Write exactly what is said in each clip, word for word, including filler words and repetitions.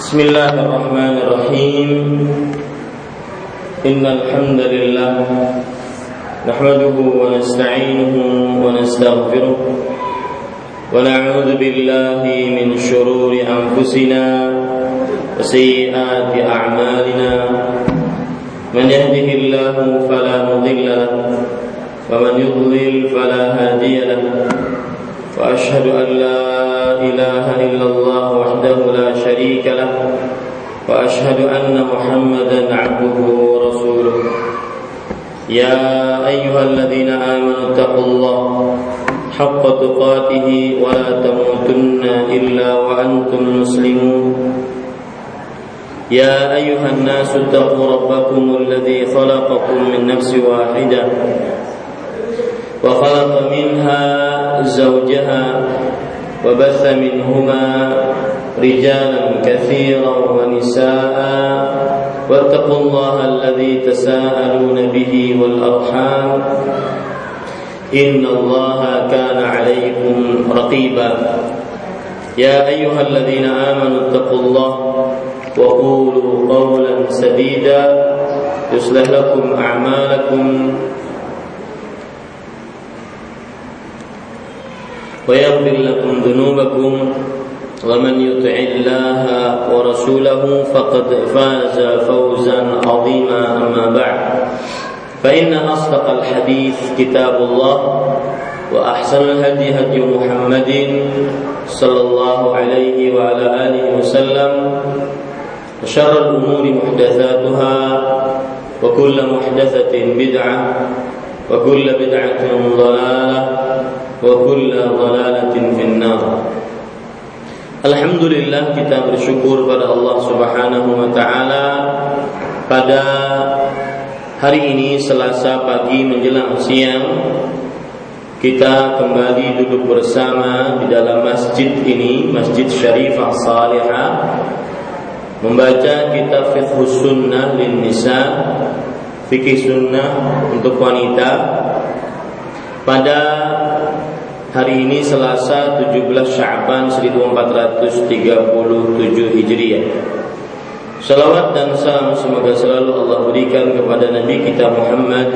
Bismillahirrahmanirrahim. Innal hamdalillah nahmaduhu wa nasta'inuhu wa nastaghfiruh wa na'udzu billahi min shururi anfusina wa sayyiati a'malina. Man yahdihillahu fala mudilla lahu wa man yudlil fala hadiya lahu. Wa ashhadu an la ilaha illallah wahdahu la syarika lahu wa ashhadu anna Muhammadan 'abduhu wa rasuluh. Ya ayyuhalladzina amanu taqullaha haqqa tuqatihi wa la tamutunna illa wa antum muslimun. Ya ayyuhan nasu taqu rabbakumul ladzi khalaqakum min nafsin wahidah wa khalaqa minha zawjaha وبث منهما رجالا كثيرا ونساء واتقوا الله الذي تساءلون به والأرحام إن الله كان عليكم رقيبا. يا أيها الذين آمنوا اتقوا الله وقولوا قولا سديدا يصلح لكم أعمالكم ويغفر لكم ذنوبكم ومن يطع الله ورسوله فقد فاز فوزا عظيما. أما بعد فإن أصدق الحديث كتاب الله وأحسن الهدي هدي محمد صلى الله عليه وعلى آله وسلم وشر الأمور محدثاتها وكل محدثة بدعة وكل بدعة ضلالة wa kullu dhalalatin finnar. Alhamdulillah, kita bersyukur pada Allah Subhanahu wa taala pada hari ini Selasa pagi menjelang siang kita kembali duduk bersama di dalam masjid ini, Masjid Syarifah Salihah, membaca kitab Fikih Sunnah lin Nisa, fikih sunnah untuk wanita. Pada hari ini Selasa tujuh belas Sya'ban seribu empat ratus tiga puluh tujuh Hijriah. Salawat dan salam semoga selalu Allah berikan kepada Nabi kita Muhammad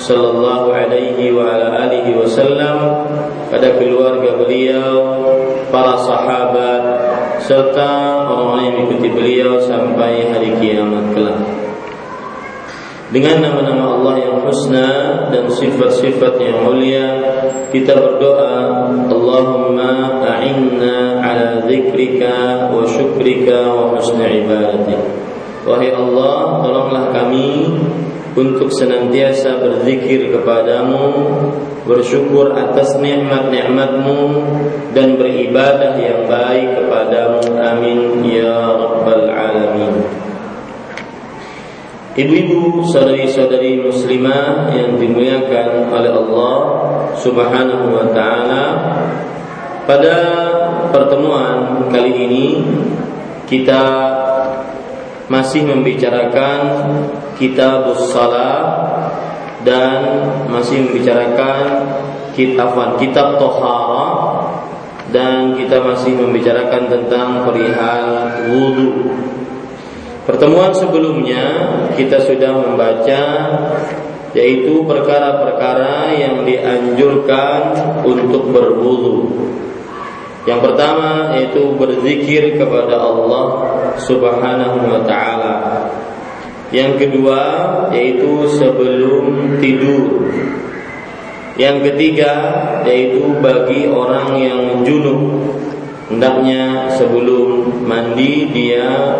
sallallahu alaihi wa ala alihi wasallam, pada keluarga beliau, para sahabat, serta orang yang mengikuti beliau sampai hari kiamat kelak. Dengan nama-nama Allah yang husna dan sifat-sifat yang mulia, kita berdoa, Allahumma a'inna ala zikrika wa syukrika wa husni ibadatik. Wahai Allah, tolonglah kami untuk senantiasa berzikir kepadamu, bersyukur atas nikmat-nikmat-Mu, dan beribadah yang baik kepadamu. Amin ya rabbal alamin. Ibu-ibu, saudari-saudari muslimah yang dimuliakan oleh Allah Subhanahu wa taala, pada pertemuan kali ini kita masih membicarakan kitabus salat dan masih membicarakan kitab kitab taharah, dan kita masih membicarakan tentang perihal wudu. Pertemuan sebelumnya kita sudah membaca, yaitu perkara-perkara yang dianjurkan untuk berwudu. Yang pertama yaitu berzikir kepada Allah Subhanahu wa taala. Yang kedua yaitu sebelum tidur. Yang ketiga yaitu bagi orang yang junub, hendaknya sebelum mandi dia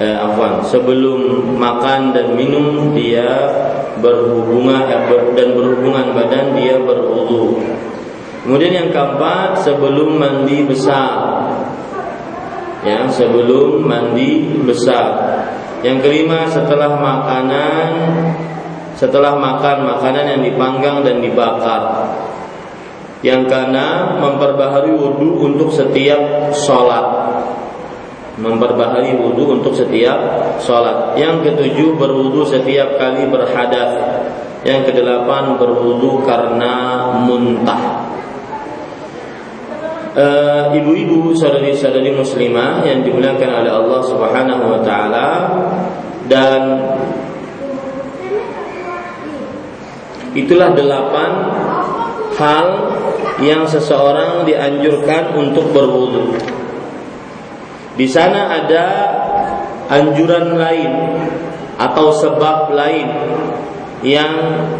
Eh, afwan, sebelum makan dan minum dia berhubungan eh, ber, dan berhubungan badan dia berwudu. Kemudian yang keempat, sebelum mandi besar. Ya, sebelum mandi besar. Yang kelima, setelah makanan setelah makan makanan yang dipanggang dan dibakar. Yang keenam, memperbaharui wudu untuk setiap sholat. Memperbaharui wudu untuk setiap sholat. Yang ketujuh, berwudu setiap kali berhadas. Yang kedelapan, berwudu karena muntah. uh, ibu-ibu, saudari-saudari muslimah yang dimuliakan oleh Allah Subhanahu wa taala, dan itulah delapan hal yang seseorang dianjurkan untuk berwudu. Di sana ada anjuran lain atau sebab lain yang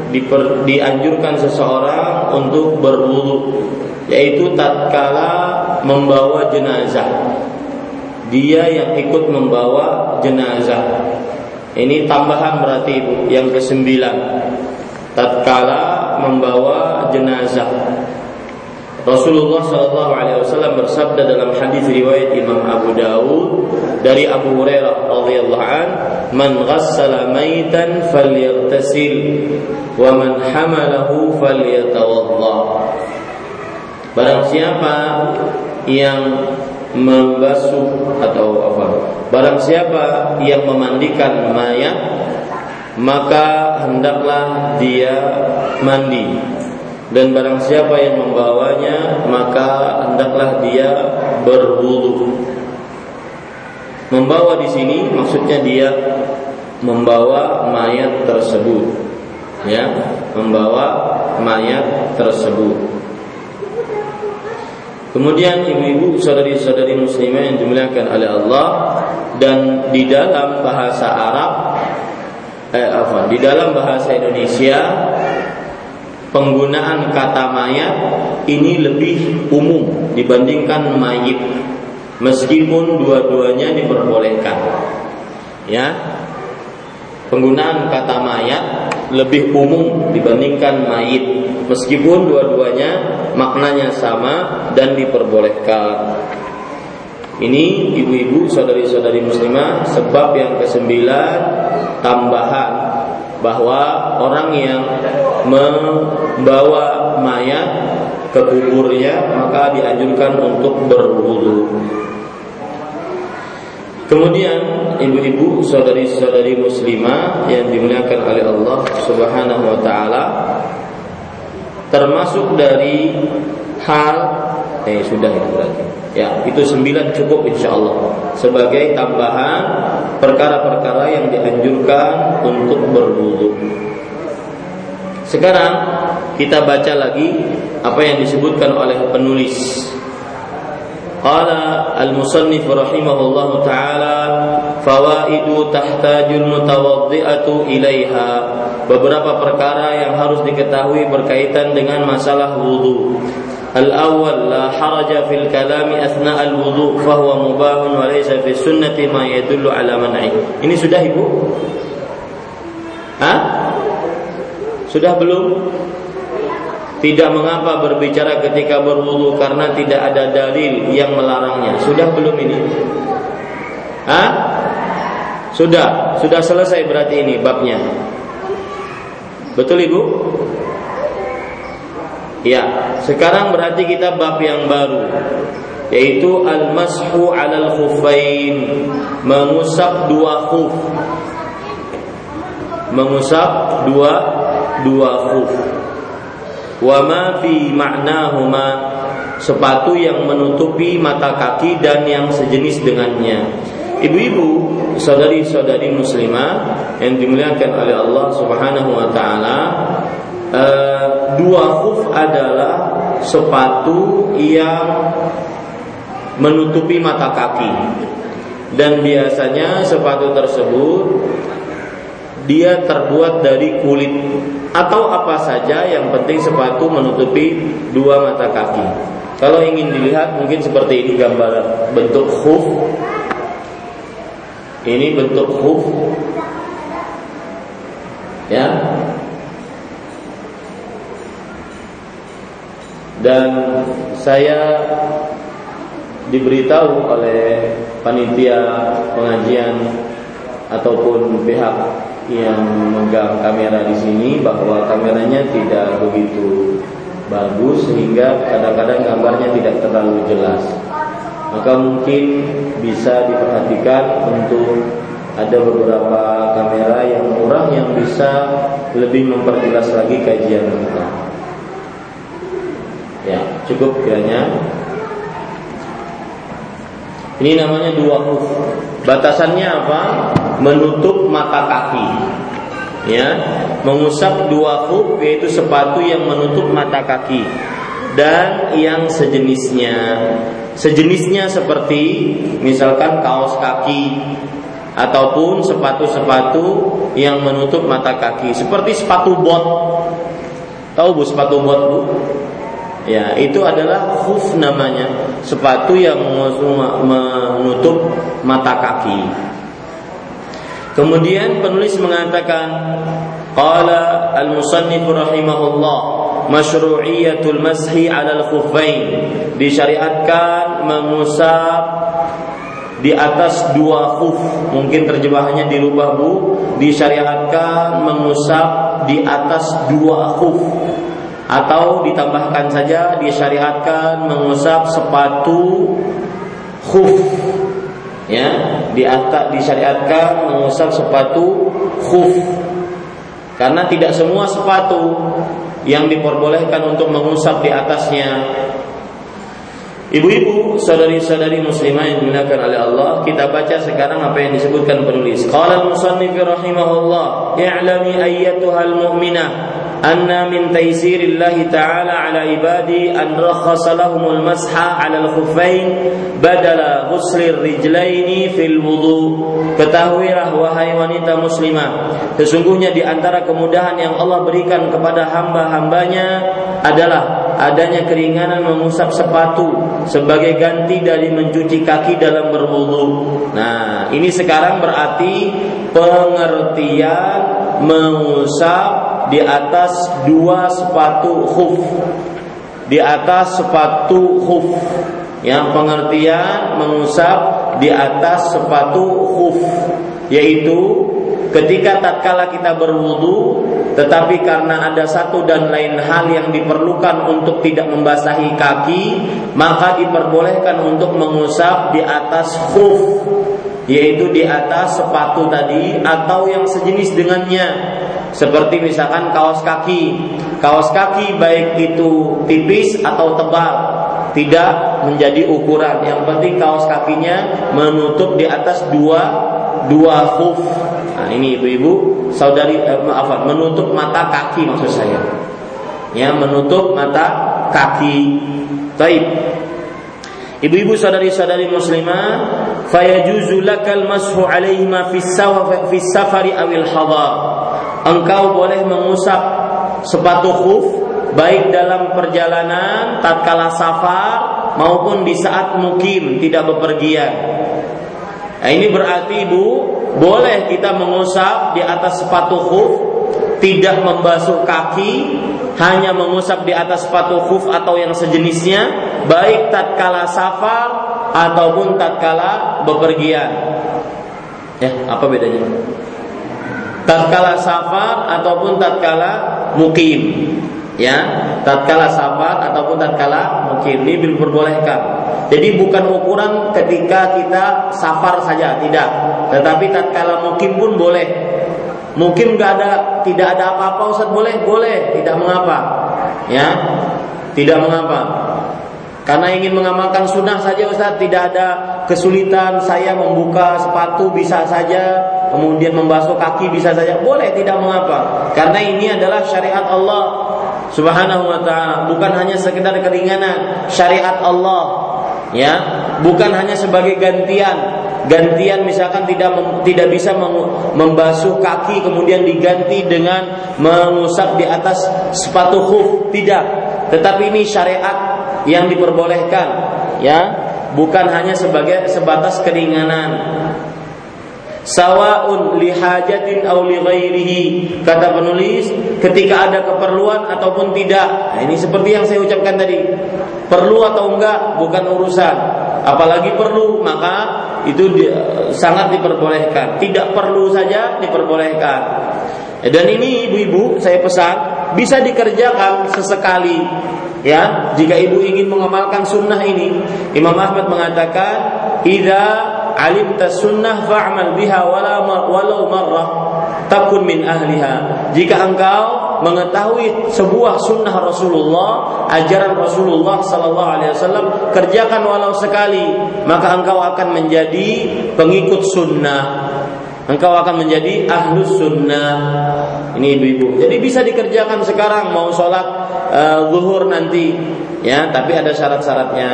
diper, dianjurkan seseorang untuk berwudu, yaitu tatkala membawa jenazah, dia yang ikut membawa jenazah. Ini tambahan berarti ibu, yang kesembilan, tatkala membawa jenazah. Rasulullah sallallahu alaihi wasallam bersabda dalam hadis riwayat Imam Abu Dawud dari Abu Hurairah radhiyallahu an, "Man ghassala maitan falyaghtasil wa man hamalahu falyatawadda." Barang siapa yang membasuh atau apa? Barang siapa yang memandikan mayat, maka hendaklah dia mandi, dan barang siapa yang membawanya, maka hendaklah dia berwudu. Membawa di sini maksudnya dia membawa mayat tersebut, ya, membawa mayat tersebut. Kemudian ibu-ibu, saudari-saudari muslimah yang dimuliakan oleh Allah, dan di dalam bahasa Arab eh apa? di dalam bahasa Indonesia, penggunaan kata mayat ini lebih umum dibandingkan mayit, meskipun dua-duanya diperbolehkan. Ya, penggunaan kata mayat lebih umum dibandingkan mayit, meskipun dua-duanya maknanya sama dan diperbolehkan. Ini ibu-ibu, saudari-saudari muslimah, sebab yang kesembilan tambahan, bahwa orang yang membawa mayat ke kuburnya maka dianjurkan untuk berwudu. Kemudian ibu-ibu, saudari-saudari muslimah yang dimuliakan oleh Allah Subhanahu wa taala, termasuk dari hal eh sudah itu berarti. Ya, itu sembilan cukup insyaallah sebagai tambahan perkara-perkara yang dianjurkan untuk berwudu. Sekarang kita baca lagi apa yang disebutkan oleh penulis. Qala al-musannif rahimahullahu ta'ala, fawaidu tahtajul mutawaddi'atu ilaiha. Beberapa perkara yang harus diketahui berkaitan dengan masalah wudu. Al-awwal, la haraja fil kalami athna al-wudu, fahuwa mubahun wa laysa fi sunnati ma yadullu ala man'i. Ini sudah ibu? Hah? Sudah belum? Tidak mengapa berbicara ketika berwudu karena tidak ada dalil yang melarangnya. Sudah belum ini? Hah? Sudah, sudah selesai berarti ini babnya. Betul ibu? Ya, sekarang berarti kita bab yang baru, yaitu al-mashu 'alal khuffain, mengusap dua khuf. Mengusap dua dua khuf. Wa ma fi ma'nahuma, sepatu yang menutupi mata kaki dan yang sejenis dengannya. Ibu-ibu, saudari-saudari muslimah yang dimuliakan oleh Allah Subhanahu wa taala, eh, dua khuf adalah sepatu yang menutupi mata kaki, dan biasanya sepatu tersebut dia terbuat dari kulit atau apa saja, yang penting sepatu menutupi dua mata kaki. Kalau ingin dilihat mungkin seperti ini gambaran bentuk khuf. Ini bentuk khuf, ya. Dan saya diberitahu oleh panitia pengajian ataupun pihak yang memegang kamera di sini bahwa kameranya tidak begitu bagus, sehingga kadang-kadang gambarnya tidak terlalu jelas. Maka mungkin bisa diperhatikan untuk ada beberapa kamera yang murah yang bisa lebih memperjelas lagi kajian kita. Ya, cukup kiranya. Ini namanya dua uf. Batasannya apa? Menutup mata kaki. Ya, mengusap dua uf, yaitu sepatu yang menutup mata kaki dan yang sejenisnya. Sejenisnya seperti misalkan kaos kaki ataupun sepatu-sepatu yang menutup mata kaki, seperti sepatu bot. Tahu bu sepatu bot bu? Ya, itu adalah khuf namanya, sepatu yang menutup mata kaki. Kemudian penulis mengatakan, qala al-musannif rahimahullah, masyru'iyatul mashi 'ala al-khuffain, disyariatkan mengusap di atas dua khuf. Mungkin terjemahannya dirubah bu, disyariatkan mengusap di atas dua khuf, atau ditambahkan saja disyariatkan mengusap sepatu khuf. Ya, di atas disyariatkan mengusap sepatu khuf. Karena tidak semua sepatu yang diperbolehkan untuk mengusap di atasnya. Ibu-ibu, saudari-saudari muslimah yang dimuliakan oleh Allah, kita baca sekarang apa yang disebutkan penulis. Qala al-musannif rahimahullah, "I'lami ayyatuhal mu'minah anna min taysirillahi ta'ala 'ala ibadi an rakhasa lahumul masha 'ala al-khuffain badala ghusli ar-rijlaini fil wudu'." Ketahuilah wahai wanita muslimah, sesungguhnya di antara kemudahan yang Allah berikan kepada hamba-hambanya adalah adanya keringanan mengusap sepatu sebagai ganti dari mencuci kaki dalam berwudu. Nah, ini sekarang berarti pengertian mengusap di atas dua sepatu khuf, di atas sepatu khuf, yang pengertian mengusap di atas sepatu khuf, yaitu ketika tatkala kita berwudu, tetapi karena ada satu dan lain hal yang diperlukan untuk tidak membasahi kaki, maka diperbolehkan untuk mengusap di atas khuf, yaitu di atas sepatu tadi atau yang sejenis dengannya, seperti misalkan kaos kaki. Kaos kaki baik itu tipis atau tebal tidak menjadi ukuran, yang penting kaos kakinya menutup di atas dua dua khuf. Nah, ini ibu-ibu, saudari eh, maaf, menutup mata kaki maksud saya. Ya, menutup mata kaki. Baik. Ibu-ibu, saudari-saudari muslimah, fayajuzu lakal mashu 'alaihima fi safari awil hadar. Engkau boleh mengusap sepatu khuf baik dalam perjalanan tatkala safar maupun di saat mukim tidak bepergian. Nah, ini berarti ibu, boleh kita mengusap di atas sepatu khuf, tidak membasuh kaki, hanya mengusap di atas sepatu khuf atau yang sejenisnya, baik tatkala safar ataupun tatkala bepergian. Ya, apa bedanya? Tatkala safar ataupun tatkala mukim. Ya, tatkala safar ataupun tatkala mukim ini diperbolehkan. Jadi bukan ukuran ketika kita safar saja, tidak. Tetapi tatkala mukim pun boleh. Mungkin nggak ada, tidak ada apa-apa, Ustaz boleh, boleh, tidak mengapa, ya, tidak mengapa. Karena ingin mengamalkan sunnah saja Ustaz, tidak ada kesulitan. Saya membuka sepatu bisa saja, kemudian membasuh kaki bisa saja, boleh, tidak mengapa. Karena ini adalah syariat Allah Subhanahu wa Ta'ala, bukan hanya sekedar keringanan, syariat Allah. Ya, bukan hanya sebagai gantian, gantian misalkan tidak mem, tidak bisa membasuh kaki kemudian diganti dengan mengusap di atas sepatu khuf, tidak. Tetapi ini syariat yang diperbolehkan, ya, bukan hanya sebagai sebatas keringanan. Sawa'un li hajatin aw li ghairihi, kata penulis, ketika ada keperluan ataupun tidak. Nah, ini seperti yang saya ucapkan tadi, perlu atau enggak bukan urusan, apalagi perlu maka itu di, sangat diperbolehkan, tidak perlu saja diperbolehkan. Dan ini ibu-ibu saya pesan, bisa dikerjakan sesekali, ya, jika ibu ingin mengamalkan sunnah ini. Imam Ahmad mengatakan, idza alimta sunnah fa'amal biha walau marrah takun min ahliha. Jika engkau mengetahui sebuah sunnah Rasulullah, ajaran Rasulullah sallallahu alaihi wasallam, kerjakan walau sekali, maka engkau akan menjadi pengikut sunnah. Engkau akan menjadi ahlus sunnah. Ini ibu-ibu. Jadi bisa dikerjakan sekarang, mau sholat uh, zuhur nanti, ya, tapi ada syarat-syaratnya.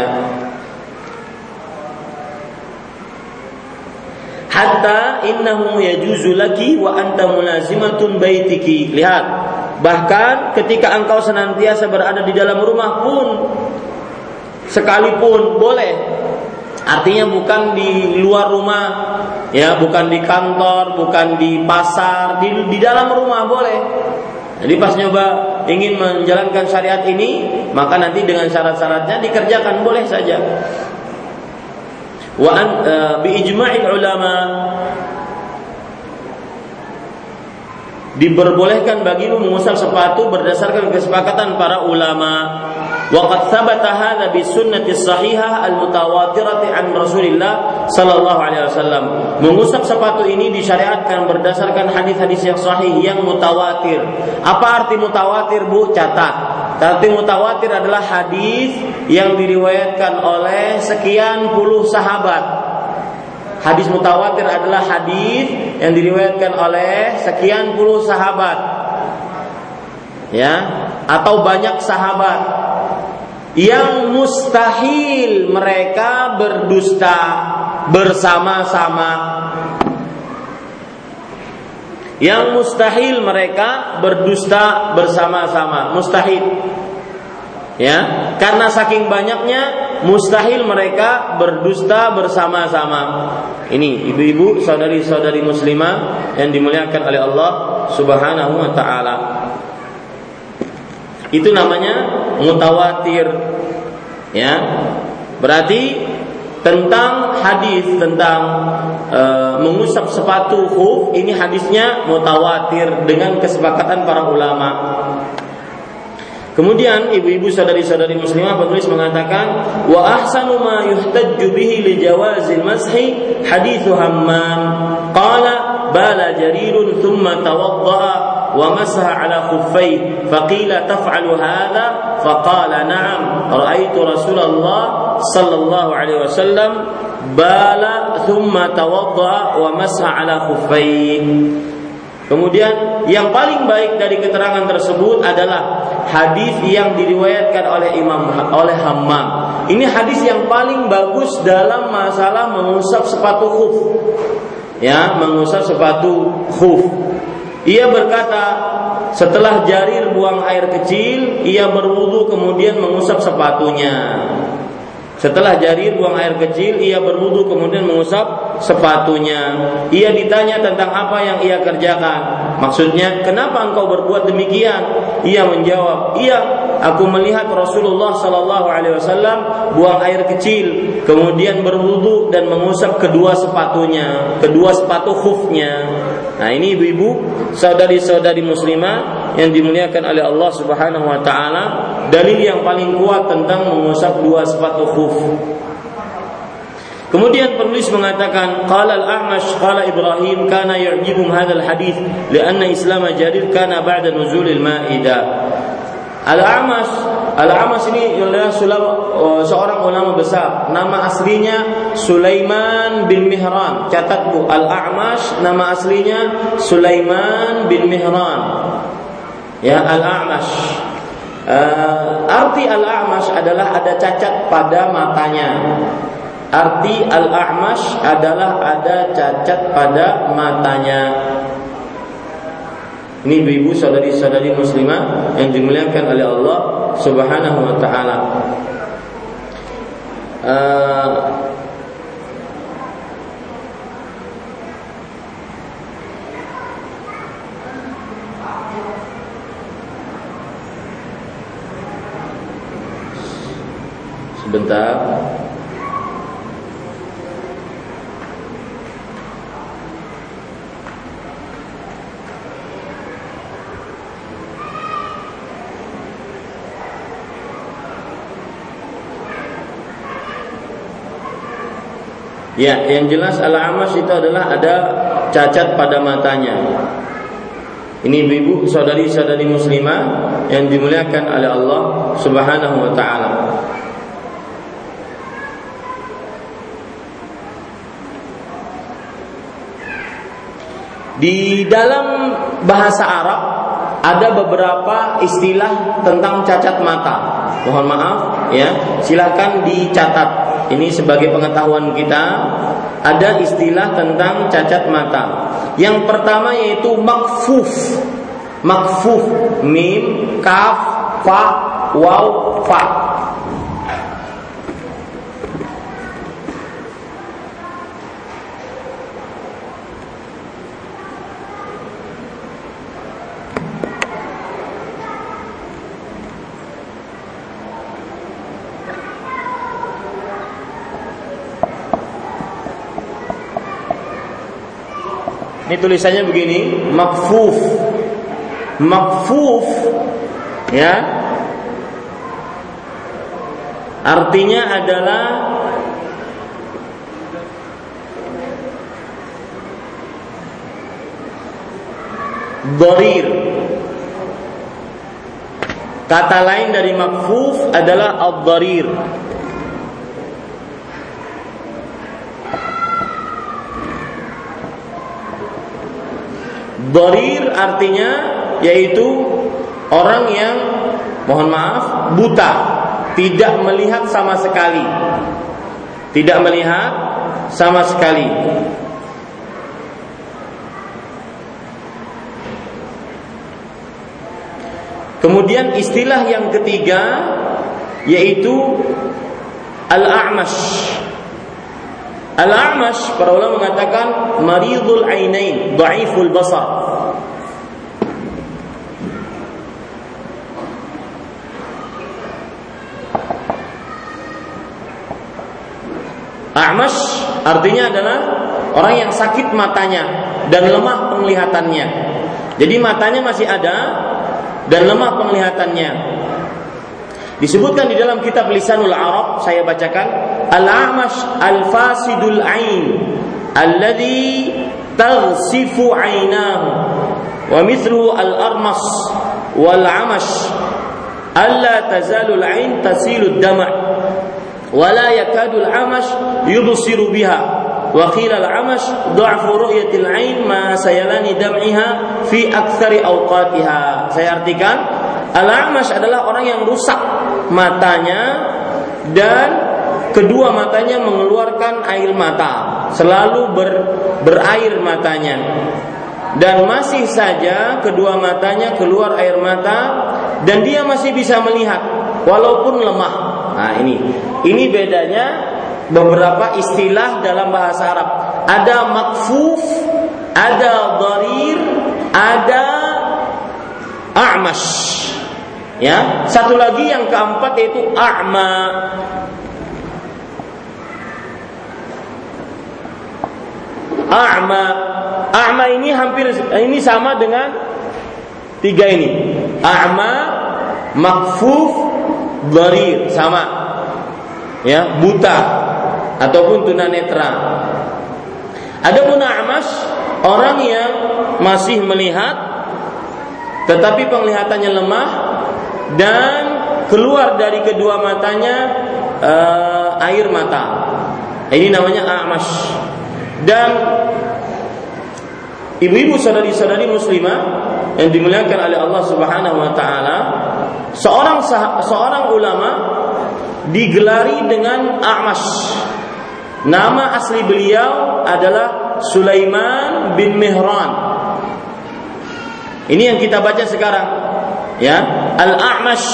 Hatta innahu yajuzu laki wa anta mulazimatun baitiki. Lihat, bahkan ketika engkau senantiasa berada di dalam rumah pun, sekalipun boleh. Artinya bukan di luar rumah, ya, bukan di kantor, bukan di pasar, di, di dalam rumah boleh. Jadi pas nyoba ingin menjalankan syariat ini, maka nanti dengan syarat-syaratnya dikerjakan boleh saja. Wa an bi ijma'il ulama, diperbolehkan bagimu mengusap sepatu berdasarkan kesepakatan para ulama. Waqad thabata hadza bi sunnati sahihah al-mutawatirati an Rasulillah sallallahu alaihi wasallam. Mengusap sepatu ini disyariatkan berdasarkan hadis-hadis yang sahih yang mutawatir. Apa arti mutawatir, Bu? Catat. Arti mutawatir adalah hadis yang diriwayatkan oleh sekian puluh sahabat. Hadis mutawatir adalah hadis yang diriwayatkan oleh sekian puluh sahabat, ya, atau banyak sahabat, yang mustahil mereka berdusta bersama-sama, yang mustahil mereka berdusta bersama-sama, mustahil, ya, karena saking banyaknya. Mustahil mereka berdusta bersama-sama. Ini ibu-ibu, saudari-saudari muslimah yang dimuliakan oleh Allah Subhanahu wa ta'ala. Itu namanya mutawatir, ya. Berarti tentang hadis tentang e, mengusap sepatu khuf, ini hadisnya mutawatir dengan kesepakatan para ulama. Kemudian ibu-ibu saudari-saudari muslimah, penulis mengatakan wa ahsanu ma yuhtajju bihi li jawazil mashi hadithu Hammam qala bala jarirun thumma tawaddaa wa masaha ala khuffayhi faqila taf'alu hadha faqala na'am ra'aitu Rasulullah sallallahu alaihi wasallam bala thumma tawaddaa wa masaha ala khuffayhi. Kemudian yang paling baik dari keterangan tersebut adalah hadis yang diriwayatkan oleh Imam oleh Hammam. Ini hadis yang paling bagus dalam masalah mengusap sepatu khuf. Ya, mengusap sepatu khuf. Ia berkata, setelah Jarir buang air kecil, ia berwudu kemudian mengusap sepatunya. Setelah Jarir buang air kecil, ia berwudu kemudian mengusap sepatunya. Ia ditanya tentang apa yang ia kerjakan. Maksudnya, kenapa engkau berbuat demikian? Ia menjawab, iya, aku melihat Rasulullah sallallahu alaihi wasallam buang air kecil, kemudian berwudu dan mengusap kedua sepatunya, kedua sepatu khufnya. Nah, ini ibu-ibu, saudari-saudari muslimah yang dimuliakan oleh Allah Subhanahu wa ta'ala, dalil yang paling kuat tentang mengusap dua sepatu khuf. Kemudian penulis mengatakan qala al-A'mash qala Ibrahim kana yu'jibum hadzal hadits li'anna Islam Jarir kana ba'da nuzulil Ma'idah. Al-A'mash Al-A'mash ini adalah seorang ulama besar. Nama aslinya Sulaiman bin Mihran. Catat, Bu, Al-A'mash nama aslinya Sulaiman bin Mihran. Ya, Al-A'mash. Uh, arti Al-A'mash adalah ada cacat pada matanya. Arti Al-A'mash adalah ada cacat pada matanya. Ini ibu-ibu saudari-saudari muslimah yang dimuliakan oleh Allah Subhanahu wa ta'ala. Uh, Sebentar. Ya, yang jelas Al-A'mash itu adalah ada cacat pada matanya. Ini ibu-ibu, saudari-saudari muslimah yang dimuliakan oleh Allah Subhanahu wa ta'ala. Di dalam bahasa Arab ada beberapa istilah tentang cacat mata. Mohon maaf ya, silakan dicatat. Ini sebagai pengetahuan kita, ada istilah tentang cacat mata. Yang pertama yaitu makfuf. Makfuf, mim, kaf, fa, waw, fa. Ini tulisannya begini, makfuf. Makfuf ya, artinya adalah dharir. Kata lain dari makfuf adalah ad-dharir. Dharir artinya yaitu orang yang, mohon maaf, buta, tidak melihat sama sekali. Tidak melihat sama sekali. Kemudian istilah yang ketiga yaitu al-a'mash. Al-a'mash, para ulama mengatakan maridul ainain, dhaiful basar. A'mash artinya adalah orang yang sakit matanya dan lemah penglihatannya. Jadi matanya masih ada dan lemah penglihatannya. Disebutkan di dalam kitab Lisanul Arab, saya bacakan, al-a'mash al-fasidul ain alladhi taghsifu aynahu wa mithluhu al-armas wal-amash alla tazalu al-ain tasilu ad-dama' wa la yakadu al-amash yubsiru biha wa qila al-amash dha'fu ru'yati al-ain ma sayalani dam'iha fi aktsari awqatiha. Saya artikan, al-a'mash adalah orang yang rusak matanya dan kedua matanya mengeluarkan air mata, selalu ber, berair matanya, dan masih saja kedua matanya keluar air mata dan dia masih bisa melihat walaupun lemah. Nah ini, ini bedanya beberapa istilah dalam bahasa Arab. Ada makfuf, ada dharir, ada a'mash. Ya, satu lagi yang keempat yaitu a'ma. A'ma, a'ma ini hampir ini sama dengan tiga ini. A'ma, makfuf, dharir, sama. Ya, buta ataupun tunanetra. Adapun a'mash, orang yang masih melihat tetapi penglihatannya lemah dan keluar dari kedua matanya uh, air mata. Ini namanya a'mash. Dan ibu-ibu saudari-saudari muslimah yang dimuliakan oleh Allah Subhanahu wa taala, seorang seorang ulama digelari dengan A'mash. Nama asli beliau adalah Sulaiman bin Mihran. Ini yang kita baca sekarang ya. Al-A'mash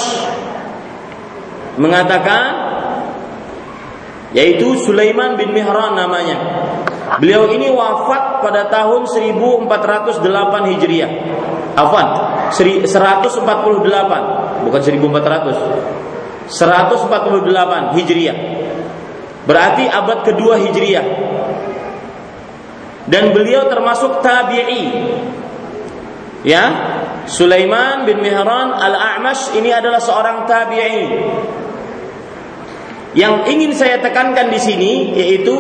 mengatakan, yaitu Sulaiman bin Mihran namanya. Beliau ini wafat pada tahun seribu empat ratus delapan Hijriah. Afwan, seratus empat puluh delapan, bukan seribu empat ratus. seratus empat puluh delapan Hijriah. Berarti abad kedua Hijriah. Dan beliau termasuk tabi'i. Ya, Sulaiman bin Mihran al-A'mash ini adalah seorang tabi'i. Yang ingin saya tekankan di sini yaitu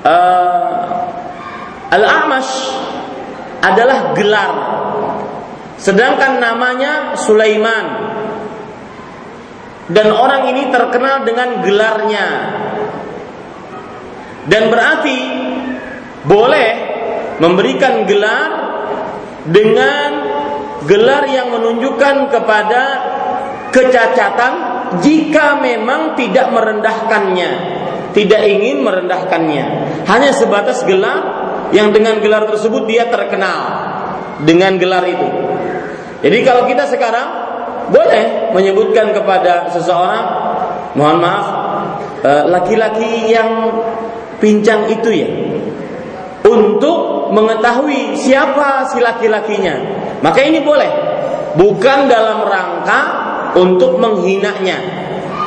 Uh, Al-A'mash adalah gelar, sedangkan namanya Sulaiman. Dan orang ini terkenal dengan gelarnya. Dan berarti boleh memberikan gelar dengan gelar yang menunjukkan kepada kecacatan jika memang tidak merendahkannya, tidak ingin merendahkannya. Hanya sebatas gelar yang dengan gelar tersebut dia terkenal dengan gelar itu. Jadi kalau kita sekarang boleh menyebutkan kepada seseorang, mohon maaf, laki-laki yang pincang itu ya, untuk mengetahui siapa si laki-lakinya. Maka ini boleh, bukan dalam rangka untuk menghinanya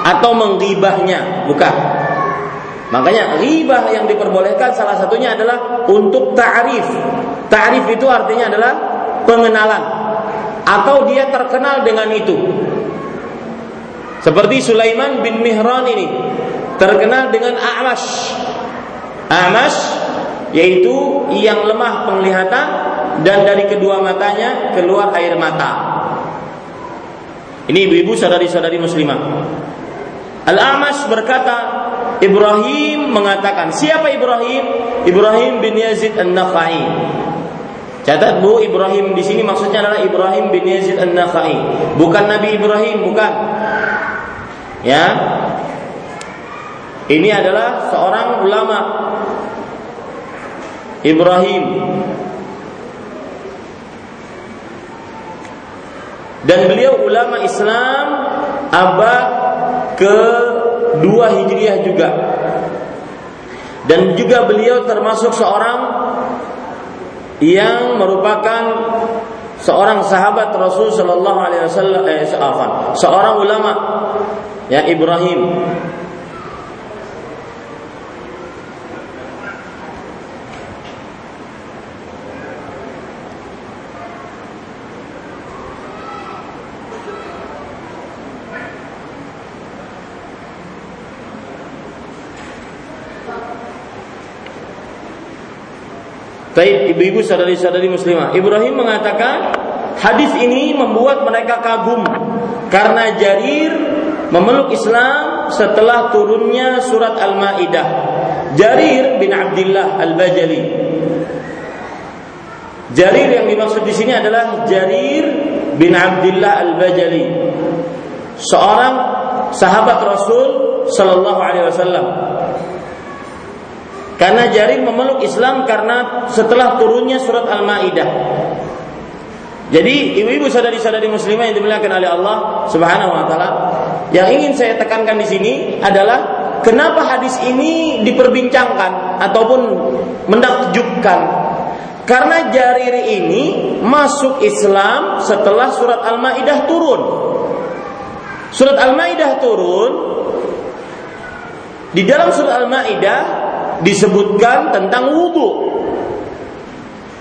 atau menggibahnya, bukan. Makanya ghibah yang diperbolehkan salah satunya adalah untuk ta'rif. Ta'rif itu artinya adalah pengenalan, atau dia terkenal dengan itu. Seperti Sulaiman bin Mihran ini terkenal dengan A'mash. A'mash yaitu yang lemah penglihatan dan dari kedua matanya keluar air mata. Ini ibu-ibu saudari-saudari muslimah. Al-A'mash berkata, Ibrahim mengatakan, siapa Ibrahim? Ibrahim bin Yazid An-Nakhai. Catat Bu, Ibrahim di sini maksudnya adalah Ibrahim bin Yazid An-Nakhai, bukan Nabi Ibrahim, bukan. Ya. Ini adalah seorang ulama, Ibrahim. Dan beliau ulama Islam abad ke dua hijriah juga, dan juga beliau termasuk seorang yang merupakan seorang sahabat Rasul Sallallahu Alaihi Wasallam, eh, seorang ulama, ya, Ibrahim. Baik, ibu-ibu saudari-saudari muslimah, Ibrahim mengatakan hadis ini membuat mereka kagum karena Jarir memeluk Islam setelah turunnya surat Al-Maidah. Jarir bin Abdullah Al-Bajali. Jarir yang dimaksud di sini adalah Jarir bin Abdullah Al-Bajali, seorang sahabat Rasul Sallallahu Alaihi Wasallam. Karena Jarir memeluk Islam karena setelah turunnya surat Al-Maidah. Jadi ibu-ibu saudari-saudari muslimah yang dimuliakan oleh Allah Subhanahu wa taala, yang ingin saya tekankan di sini adalah kenapa hadis ini diperbincangkan ataupun menakjubkan? Karena Jarir ini masuk Islam setelah surat Al-Maidah turun. Surat Al-Maidah turun. Di dalam surat Al-Maidah disebutkan tentang wudu,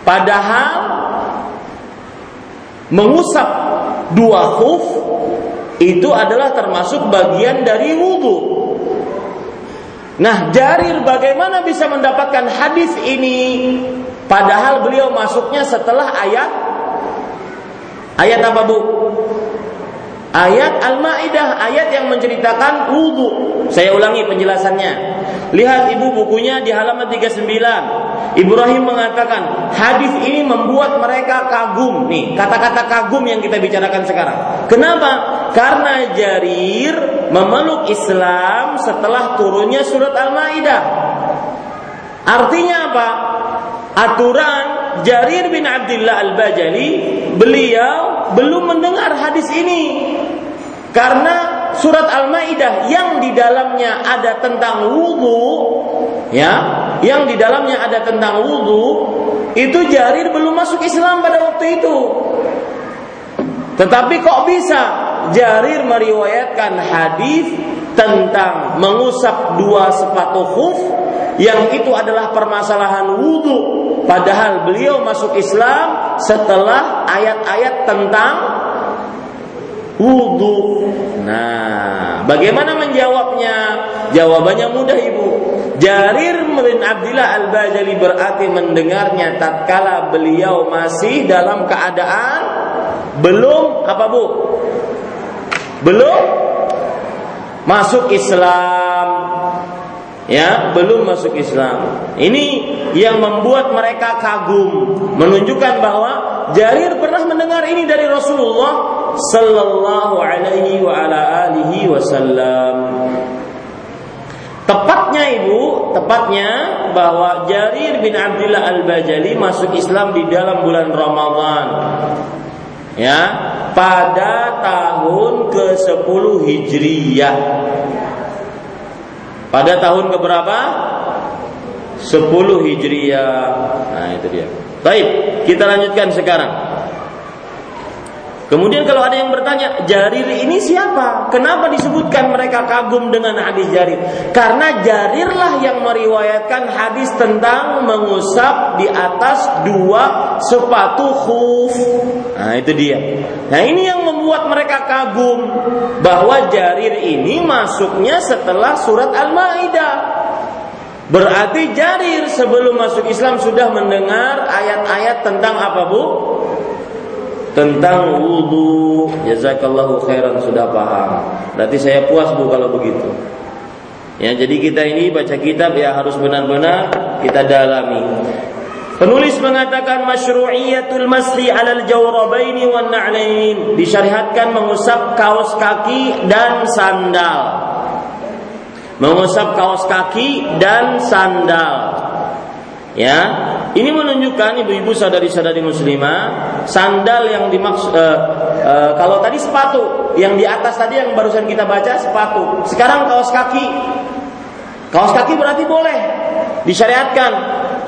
padahal mengusap dua khuf itu adalah termasuk bagian dari wudu. Nah, Jarir bagaimana bisa mendapatkan hadis ini, padahal beliau masuknya setelah ayat ayat apa Bu? Ayat Al-Maidah, ayat yang menceritakan wudu. Saya ulangi penjelasannya. Lihat ibu bukunya di halaman tiga puluh sembilan. Ibrahim mengatakan, hadis ini membuat mereka kagum. Nih, kata-kata kagum yang kita bicarakan sekarang. Kenapa? Karena Jarir memeluk Islam setelah turunnya surat Al-Maidah. Artinya apa? Aturan Jarir bin Abdullah Al-Bajali, beliau belum mendengar hadis ini. Karena surat Al-Maidah yang di dalamnya ada tentang wudu, ya, yang di dalamnya ada tentang wudu, itu Jarir belum masuk Islam pada waktu itu. Tetapi kok bisa Jarir meriwayatkan hadis tentang mengusap dua sepatu khuf yang itu adalah permasalahan wudu, padahal beliau masuk Islam setelah ayat-ayat tentang wudu. Nah, bagaimana menjawabnya? Jawabannya mudah, Ibu. Jarir bin Abdillah Al-Bajali berarti mendengarnya tatkala beliau masih dalam keadaan belum apa, Bu? Belum masuk Islam. Ya, belum masuk Islam. Ini yang membuat mereka kagum, menunjukkan bahwa Jarir pernah mendengar ini dari Rasulullah sallallahu alaihi wa ala alihi wasallam. Tepatnya, Ibu, tepatnya bahwa Jarir bin Abdillah Al-Bajali masuk Islam di dalam bulan Ramadan, ya, pada tahun kesepuluh Hijriah. Pada tahun keberapa? sepuluh Hijriah. Nah, itu dia. Baik, kita lanjutkan sekarang. Kemudian kalau ada yang bertanya, Jarir ini siapa? Kenapa disebutkan mereka kagum dengan hadis Jarir? Karena Jarirlah yang meriwayatkan hadis tentang mengusap di atas dua sepatu khuf. Nah, itu dia. Nah, ini yang membuat mereka kagum bahwa Jarir ini masuknya setelah surat Al-Maidah. Berarti Jarir sebelum masuk Islam sudah mendengar ayat-ayat tentang apa, Bu? Tentang wudu. Jazakallahu khairan, sudah paham. Berarti saya puas, Bu, kalau begitu. Ya, jadi kita ini baca kitab ya harus benar-benar kita dalami. Penulis mengatakan masyru'iyatul masli 'alal jawrabaini wan na'lain, disyariatkan mengusap kaos kaki dan sandal. Mengusap kaos kaki dan sandal. Ya. Ini menunjukkan, ibu-ibu sadari-sadari muslimah, sandal yang dimaksud eh, eh, kalau tadi sepatu, yang di atas tadi yang barusan kita baca sepatu. Sekarang kaos kaki. Kaos kaki berarti boleh, disyariatkan,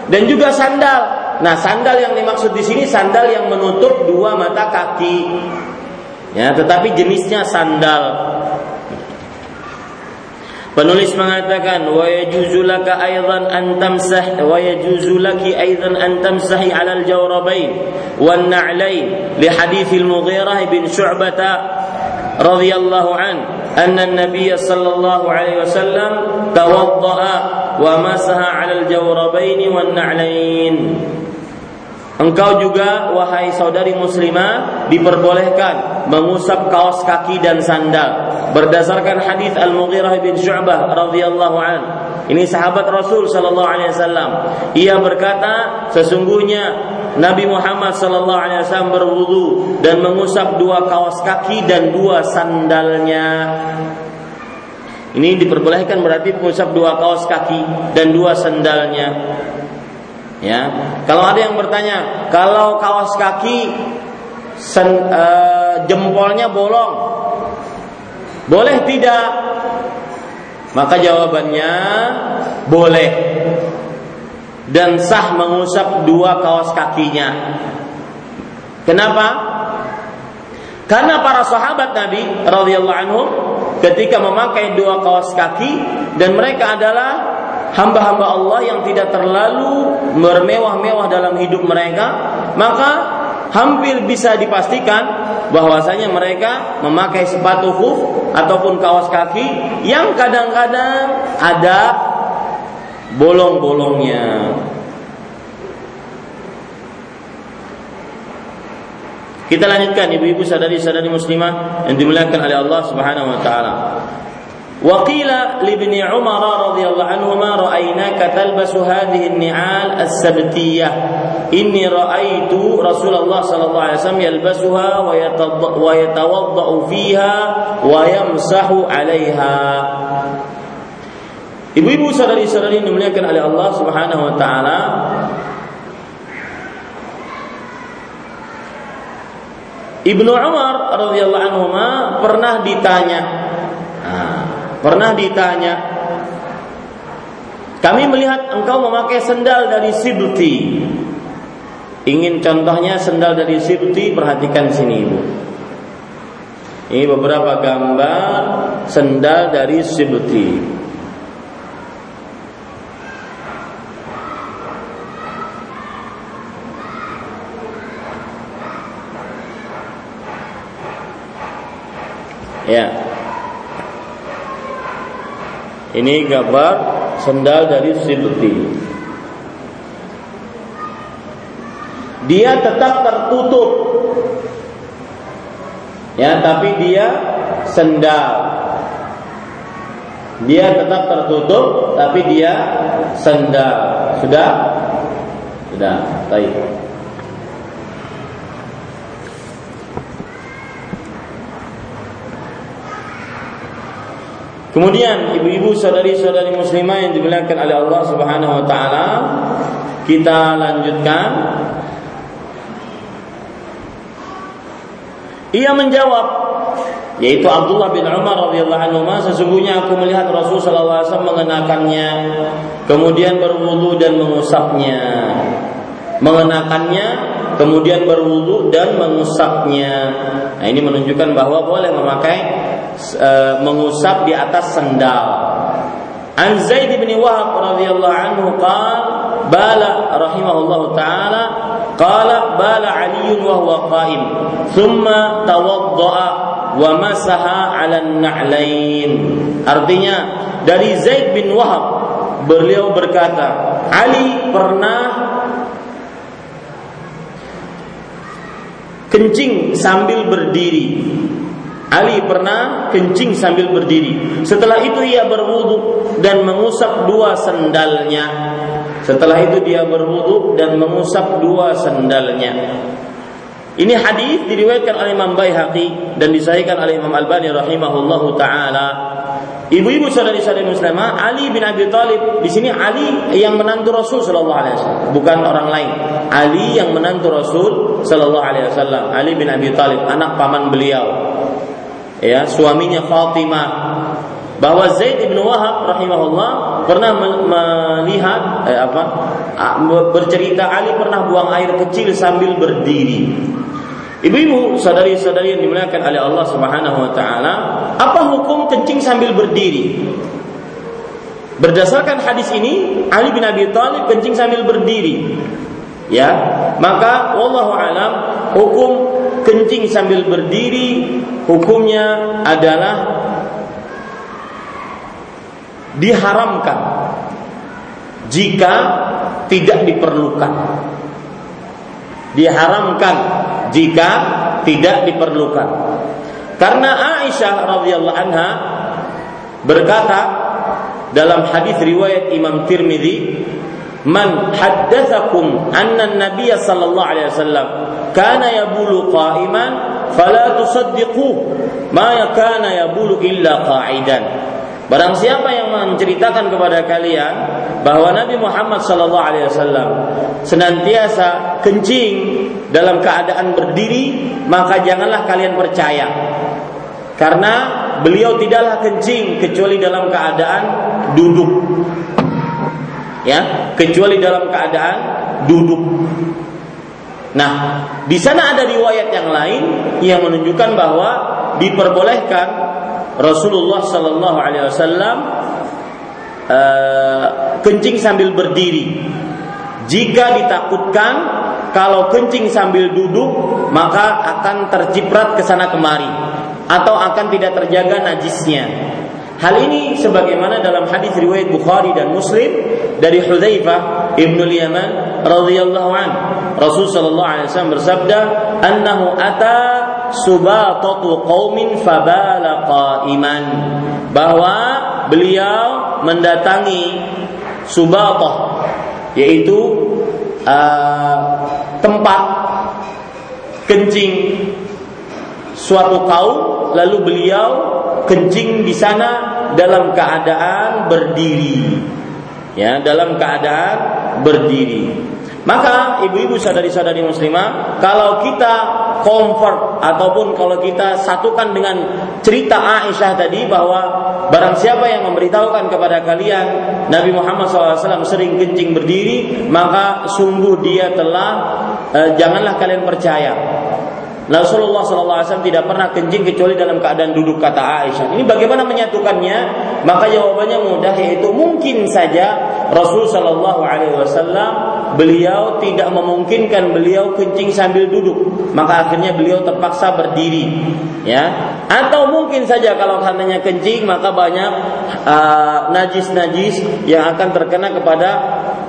dan juga sandal. Nah, sandal yang dimaksud di sini sandal yang menutup dua mata kaki. Ya, tetapi jenisnya sandal. Penulis mengatakan wa yajuzulaka aidan an tamsah wa yajuzulaki aidan an tamsahi 'alal jawrabain wan na'lain li hadits al-Mughirah bin Syu'bah radhiyallahu an anna an-nabiy sallallahu alaihi wasallam tawaddaa wa masaha 'alal jawrabain wan na'lain. Engkau juga, wahai saudari muslimah, diperbolehkan mengusap kaos kaki dan sandal berdasarkan hadis Al-Mughirah bin Syu'bah radhiyallahu an. Ini sahabat Rasul sallallahu alaihi wasallam. Ia berkata, sesungguhnya Nabi Muhammad sallallahu alaihi wasallam berwudu dan mengusap dua kaos kaki dan dua sandalnya. Ini diperbolehkan berarti mengusap dua kaos kaki dan dua sandalnya. Ya, kalau ada yang bertanya, kalau kaos kaki sen, e, jempolnya bolong, boleh tidak? Maka jawabannya boleh, dan sah mengusap dua kaos kakinya. Kenapa? Karena para sahabat Nabi radhiyallahu anhum ketika memakai dua kaos kaki, dan mereka adalah hamba-hamba Allah yang tidak terlalu bermewah-mewah dalam hidup mereka, maka hampir bisa dipastikan bahwasanya mereka memakai sepatu khuf ataupun kaos kaki yang kadang-kadang ada bolong-bolongnya. Kita lanjutkan, ibu-ibu sadari-sadari muslimah yang dimuliakan oleh Allah Subhanahu wa taala. وقيل لابن عمر رضي الله عنهما رأيناك تلبس هذه النعال السبتية إني رأيت رسول الله صلى الله عليه وسلم يلبسها ويتوضأ فيها ويمسح عليها. Ibu-ibu saudari-saudari dimuliakan oleh Allah Subhanahu wa taala, Ibnu Umar radhiyallahu anhuma pernah ditanya Pernah ditanya, kami melihat engkau memakai sandal dari Sibti. Ingin contohnya sandal dari Sibti, perhatikan sini, Ibu. Ini beberapa gambar sandal dari Sibti. Ya. Ini gambar sendal dari Sibti. Dia tetap tertutup, ya, tapi dia sendal. Dia tetap tertutup, tapi dia sendal. Sudah? Sudah. Baik. Kemudian ibu-ibu saudari-saudari muslimah yang dimuliakan oleh Allah Subhanahu wa taala, kita lanjutkan. Ia menjawab, yaitu Abdullah bin Umar radhiyallahu anhu, sesungguhnya aku melihat Rasul sallallahu alaihi wasallam mengenakannya, kemudian berwudu dan mengusapnya. Mengenakannya, kemudian berwudu dan mengusapnya. Nah, ini menunjukkan bahwa boleh memakai e, mengusap di atas sendal. An Zaid bin Wahab radhiyallahu anhu qala bala rahimahullahu taala qala bala Ali wa huwa qaim thumma tawaddaa wa masaha 'alan na'lain. Artinya dari Zaid bin Wahab, beliau berkata, Ali pernah kencing sambil berdiri. Ali pernah kencing sambil berdiri. Setelah itu ia berwudu dan mengusap dua sendalnya. Setelah itu dia berwudu dan mengusap dua sendalnya. Ini hadis diriwayatkan oleh Imam Baihaqi dan disahihkan oleh Imam Albani rahimahullahu taala. Ibu-ibu saudari-saudari muslimah, Ali bin Abi Thalib di sini Ali yang menantu Rasul sallallahu alaihi wasallam, bukan orang lain. Ali yang menantu Rasul sallallahu alaihi wasallam, Ali bin Abi Thalib, anak paman beliau. Ya, suaminya Fatimah. Bahwa Zaid bin Wahab rahimahullah pernah melihat eh, apa? bercerita Ali pernah buang air kecil sambil berdiri. Ibu-ibu, saudari-saudari yang dimuliakan oleh Allah Subhanahu wa taala, apa hukum kencing sambil berdiri? Berdasarkan hadis ini, Ali bin Abi Thalib kencing sambil berdiri. Ya, maka wallahu alam, hukum kencing sambil berdiri hukumnya adalah diharamkan jika tidak diperlukan. Diharamkan jika tidak diperlukan. Karena Aisyah radhiyallahu anha berkata dalam hadis riwayat Imam Tirmidzi, "Man haddatsakum anna an-nabiy sallallahu alaihi wasallam kana yabulu qa'iman fala tusaddiquhu ma kana yabulu illa qa'idan." Barang siapa yang menceritakan kepada kalian bahwa Nabi Muhammad sallallahu alaihi wasallam senantiasa kencing dalam keadaan berdiri, maka janganlah kalian percaya. Karena beliau tidaklah kencing kecuali dalam keadaan duduk. Ya, kecuali dalam keadaan duduk. Nah, di sana ada riwayat yang lain yang menunjukkan bahwa diperbolehkan Rasulullah sallallahu alaihi wasallam uh, kencing sambil berdiri. Jika ditakutkan kalau kencing sambil duduk, maka akan terjiprat ke sana kemari atau akan tidak terjaga najisnya. Hal ini sebagaimana dalam hadis riwayat Bukhari dan Muslim dari Hudzaifah bin Yaman radhiyallahu an. Rasul sallallahu alaihi wasallam bersabda, "Annahu ata subatatu qaumin fabala qa'iman." Bahwa beliau mendatangi subatah, yaitu uh, tempat kencing suatu kaum, lalu beliau kencing di sana dalam keadaan berdiri. Ya, dalam keadaan berdiri. Maka ibu-ibu sadari-sadari muslimah, kalau kita comfort ataupun kalau kita satukan dengan cerita Aisyah tadi bahwa barang siapa yang memberitahukan kepada kalian Nabi Muhammad shallallahu alaihi wasallam sering kencing berdiri, maka sungguh dia telah eh, janganlah kalian percaya. Rasulullah shallallahu alaihi wasallam tidak pernah kencing kecuali dalam keadaan duduk, kata Aisyah. Ini bagaimana menyatukannya? Maka jawabannya mudah, yaitu mungkin saja Rasul shallallahu alaihi wasallam beliau tidak memungkinkan beliau kencing sambil duduk, maka akhirnya beliau terpaksa berdiri, ya. Atau mungkin saja kalau hanya kencing, maka banyak uh, najis-najis yang akan terkena kepada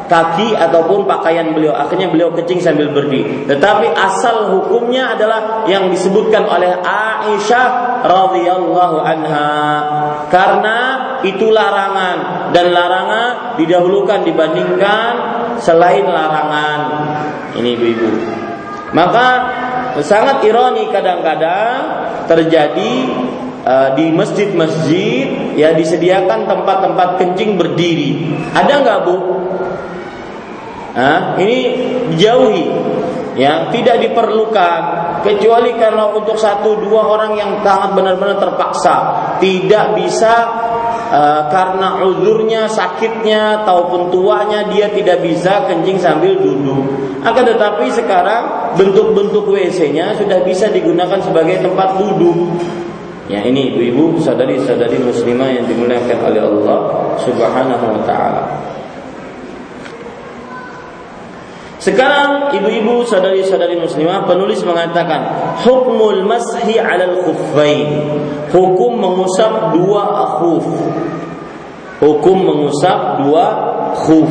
kaki ataupun pakaian beliau, akhirnya beliau kencing sambil berdiri. Tetapi asal hukumnya adalah yang disebutkan oleh Aisyah radhiyallahu anha, karena itu larangan, dan larangan didahulukan dibandingkan selain larangan. Ini ibu-ibu, maka sangat ironi kadang-kadang terjadi uh, di masjid-masjid ya disediakan tempat-tempat kencing berdiri. Ada nggak, Bu? Nah, ini dijauhi, ya, tidak diperlukan, kecuali kalau untuk satu dua orang yang sangat benar-benar terpaksa, tidak bisa. E, karena uzurnya, sakitnya, ataupun tuanya, dia tidak bisa kencing sambil duduk. Akan tetapi sekarang bentuk-bentuk W C-nya sudah bisa digunakan sebagai tempat duduk. Ya, ini ibu-ibu, saudari-saudari muslimah yang dimuliakan oleh Allah Subhanahu wa ta'ala. Sekarang ibu-ibu, saudari-saudari muslimah, penulis mengatakan hukmul mashi 'alal khuffain, hukum mengusap dua khuf. Hukum mengusap dua khuf.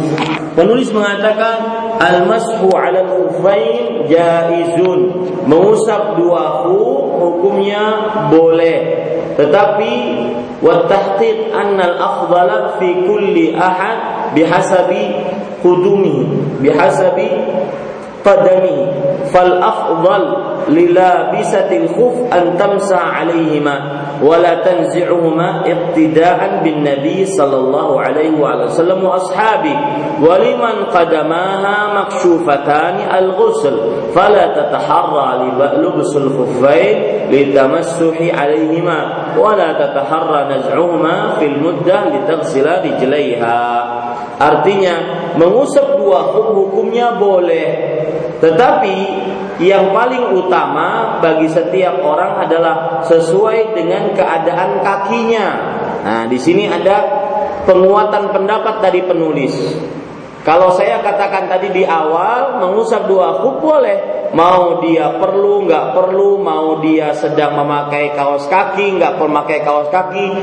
Penulis mengatakan al-mashu 'alal khuffain jaizun. Mengusap dua khuf hukumnya boleh. Tetapi wa tahqiq annal afdala fi kulli ahad bihasabi qudumihi bihasabi qadamihi fal afdal lilabisatil khuf an tamsa alaihima wa la tanzi'uhuma iqtida'an bin nabi sallallahu alaihi wa sallam wa ashabi wa liman qadamaha makshufatan al-ghusl fala tataharra libsul khuffayn litamassuhi alaihima wa la tataharra naz'uhuma fil muddah litaghsila rijlaiha. Artinya mengusap dua khuf hukumnya boleh, tetapi yang paling utama bagi setiap orang adalah sesuai dengan keadaan kakinya. Nah, di sini ada penguatan pendapat dari penulis. Kalau saya katakan tadi di awal, mengusap dua khuf boleh, mau dia perlu, nggak perlu, mau dia sedang memakai kaos kaki, nggak memakai kaos kaki,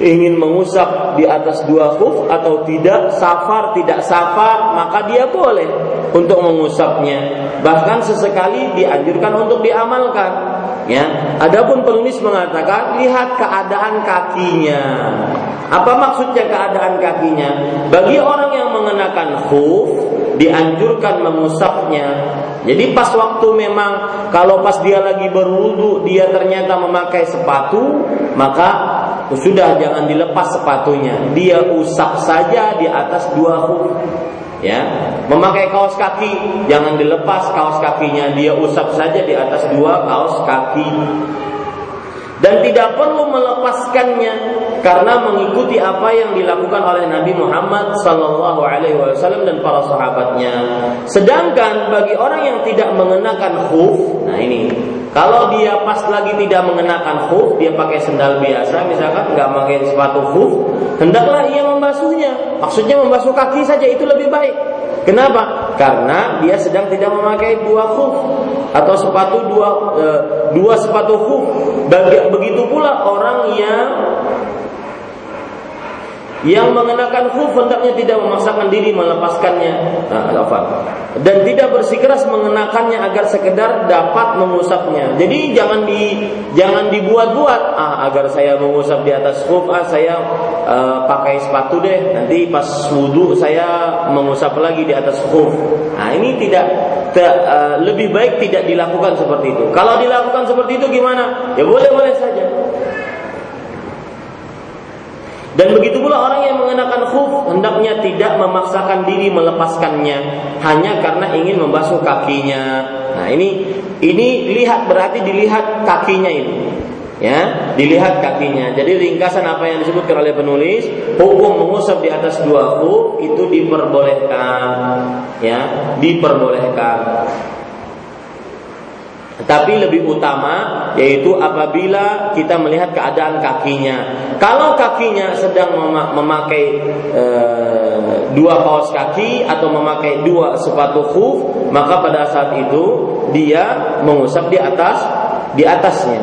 ingin mengusap di atas dua khuf atau tidak, safar, tidak safar, maka dia boleh untuk mengusapnya. Bahkan sesekali dianjurkan untuk diamalkan. Ya, adapun penulis mengatakan lihat keadaan kakinya. Apa maksudnya keadaan kakinya? Bagi orang yang mengenakan khuf dianjurkan mengusapnya. Jadi pas waktu memang kalau pas dia lagi berwudu dia ternyata memakai sepatu, maka sudah jangan dilepas sepatunya, dia usap saja di atas dua khuf. Ya, memakai kaos kaki jangan dilepas kaos kakinya, dia usap saja di atas dua kaos kaki. Dan tidak perlu melepaskannya karena mengikuti apa yang dilakukan oleh Nabi Muhammad sallallahu alaihi wasallam dan para sahabatnya. Sedangkan bagi orang yang tidak mengenakan khuf, nah ini, kalau dia pas lagi tidak mengenakan khuf, dia pakai sendal biasa misalkan, enggak pakai sepatu khuf, hendaklah ia membasuhnya. Maksudnya membasuh kaki saja itu lebih baik. Kenapa? Karena dia sedang tidak memakai dua khuf atau sepatu dua e, dua sepatu khuf. Begitu pula orang yang yang mengenakan khuf hendaknya tidak memaksakan diri melepaskannya, nah, dan tidak bersikeras mengenakannya agar sekedar dapat mengusapnya. Jadi jangan di jangan dibuat-buat, ah agar saya mengusap di atas khuf, ah saya uh, pakai sepatu deh, nanti pas wudu saya mengusap lagi di atas khuf. Nah, ini tidak te, uh, lebih baik tidak dilakukan seperti itu. Kalau dilakukan seperti itu gimana? Ya boleh-boleh saja. Dan begitu pula orang yang mengenakan khuf hendaknya tidak memaksakan diri melepaskannya hanya karena ingin membasuh kakinya. Nah, ini ini lihat berarti dilihat kakinya ini. Ya, dilihat kakinya. Jadi ringkasan apa yang disebutkan oleh penulis, hukum mengusap di atas dua khuf itu diperbolehkan. Ya, diperbolehkan. Tapi lebih utama yaitu apabila kita melihat keadaan kakinya. Kalau kakinya sedang memakai e, dua kaos kaki atau memakai dua sepatu khuf, maka pada saat itu dia mengusap di atas di atasnya.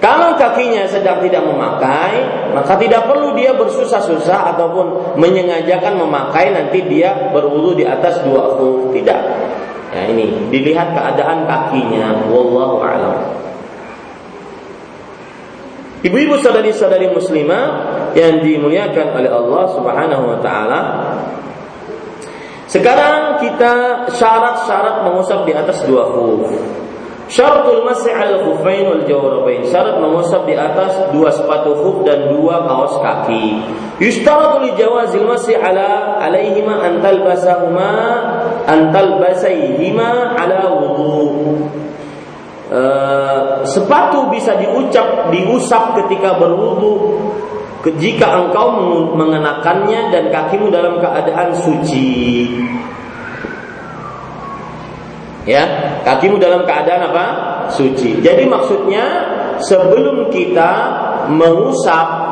Kalau kakinya sedang tidak memakai, maka tidak perlu dia bersusah-susah ataupun menyengajakan memakai, nanti dia berwudu di atas dua khuf. Tidak. Ya, ini dilihat keadaan kakinya, wallahu a'lam. Ibu-ibu saudari-saudari muslimah yang dimuliakan oleh Allah Subhanahu wa taala, sekarang kita syarat-syarat mengusap di atas dua khuf. Syaratul masih al-khuffain wal jawrabain, syarat mengusap di atas dua sepatu khuf dan dua kaos kaki. Yustaratu li jawazil masih ala alaihima an talbasahuma an talbasaihima ala wudu. Uh, sepatu bisa diucap, diusap ketika berwudu, jika engkau mengenakannya dan kakimu dalam keadaan suci. Ya, kakimu dalam keadaan apa? Suci. Jadi maksudnya sebelum kita mengusap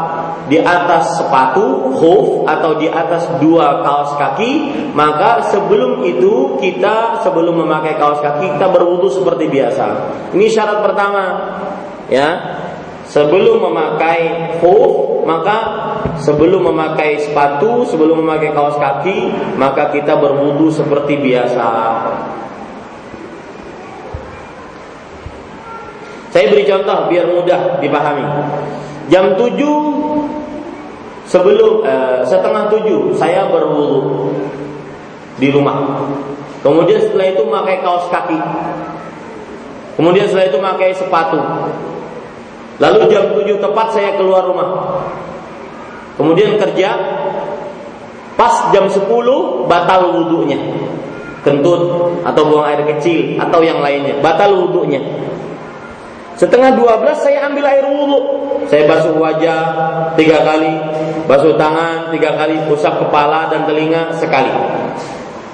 di atas sepatu khuf atau di atas dua kaos kaki, maka sebelum itu kita sebelum memakai kaos kaki kita berwudu seperti biasa. Ini syarat pertama. Ya. Sebelum memakai khuf, maka sebelum memakai sepatu, sebelum memakai kaos kaki, maka kita berwudu seperti biasa. Saya beri contoh biar mudah dipahami. Jam tujuh sebelum eh, setengah tujuh saya berwudu di rumah. Kemudian setelah itu pakai kaos kaki. Kemudian setelah itu pakai sepatu. Lalu jam tujuh tepat saya keluar rumah. Kemudian kerja. Pas jam sepuluh batal wudunya. Kentut atau buang air kecil atau yang lainnya, batal wudunya. Setengah dua belas saya ambil air wudhu, saya basuh wajah tiga kali, basuh tangan tiga kali, usap kepala dan telinga sekali.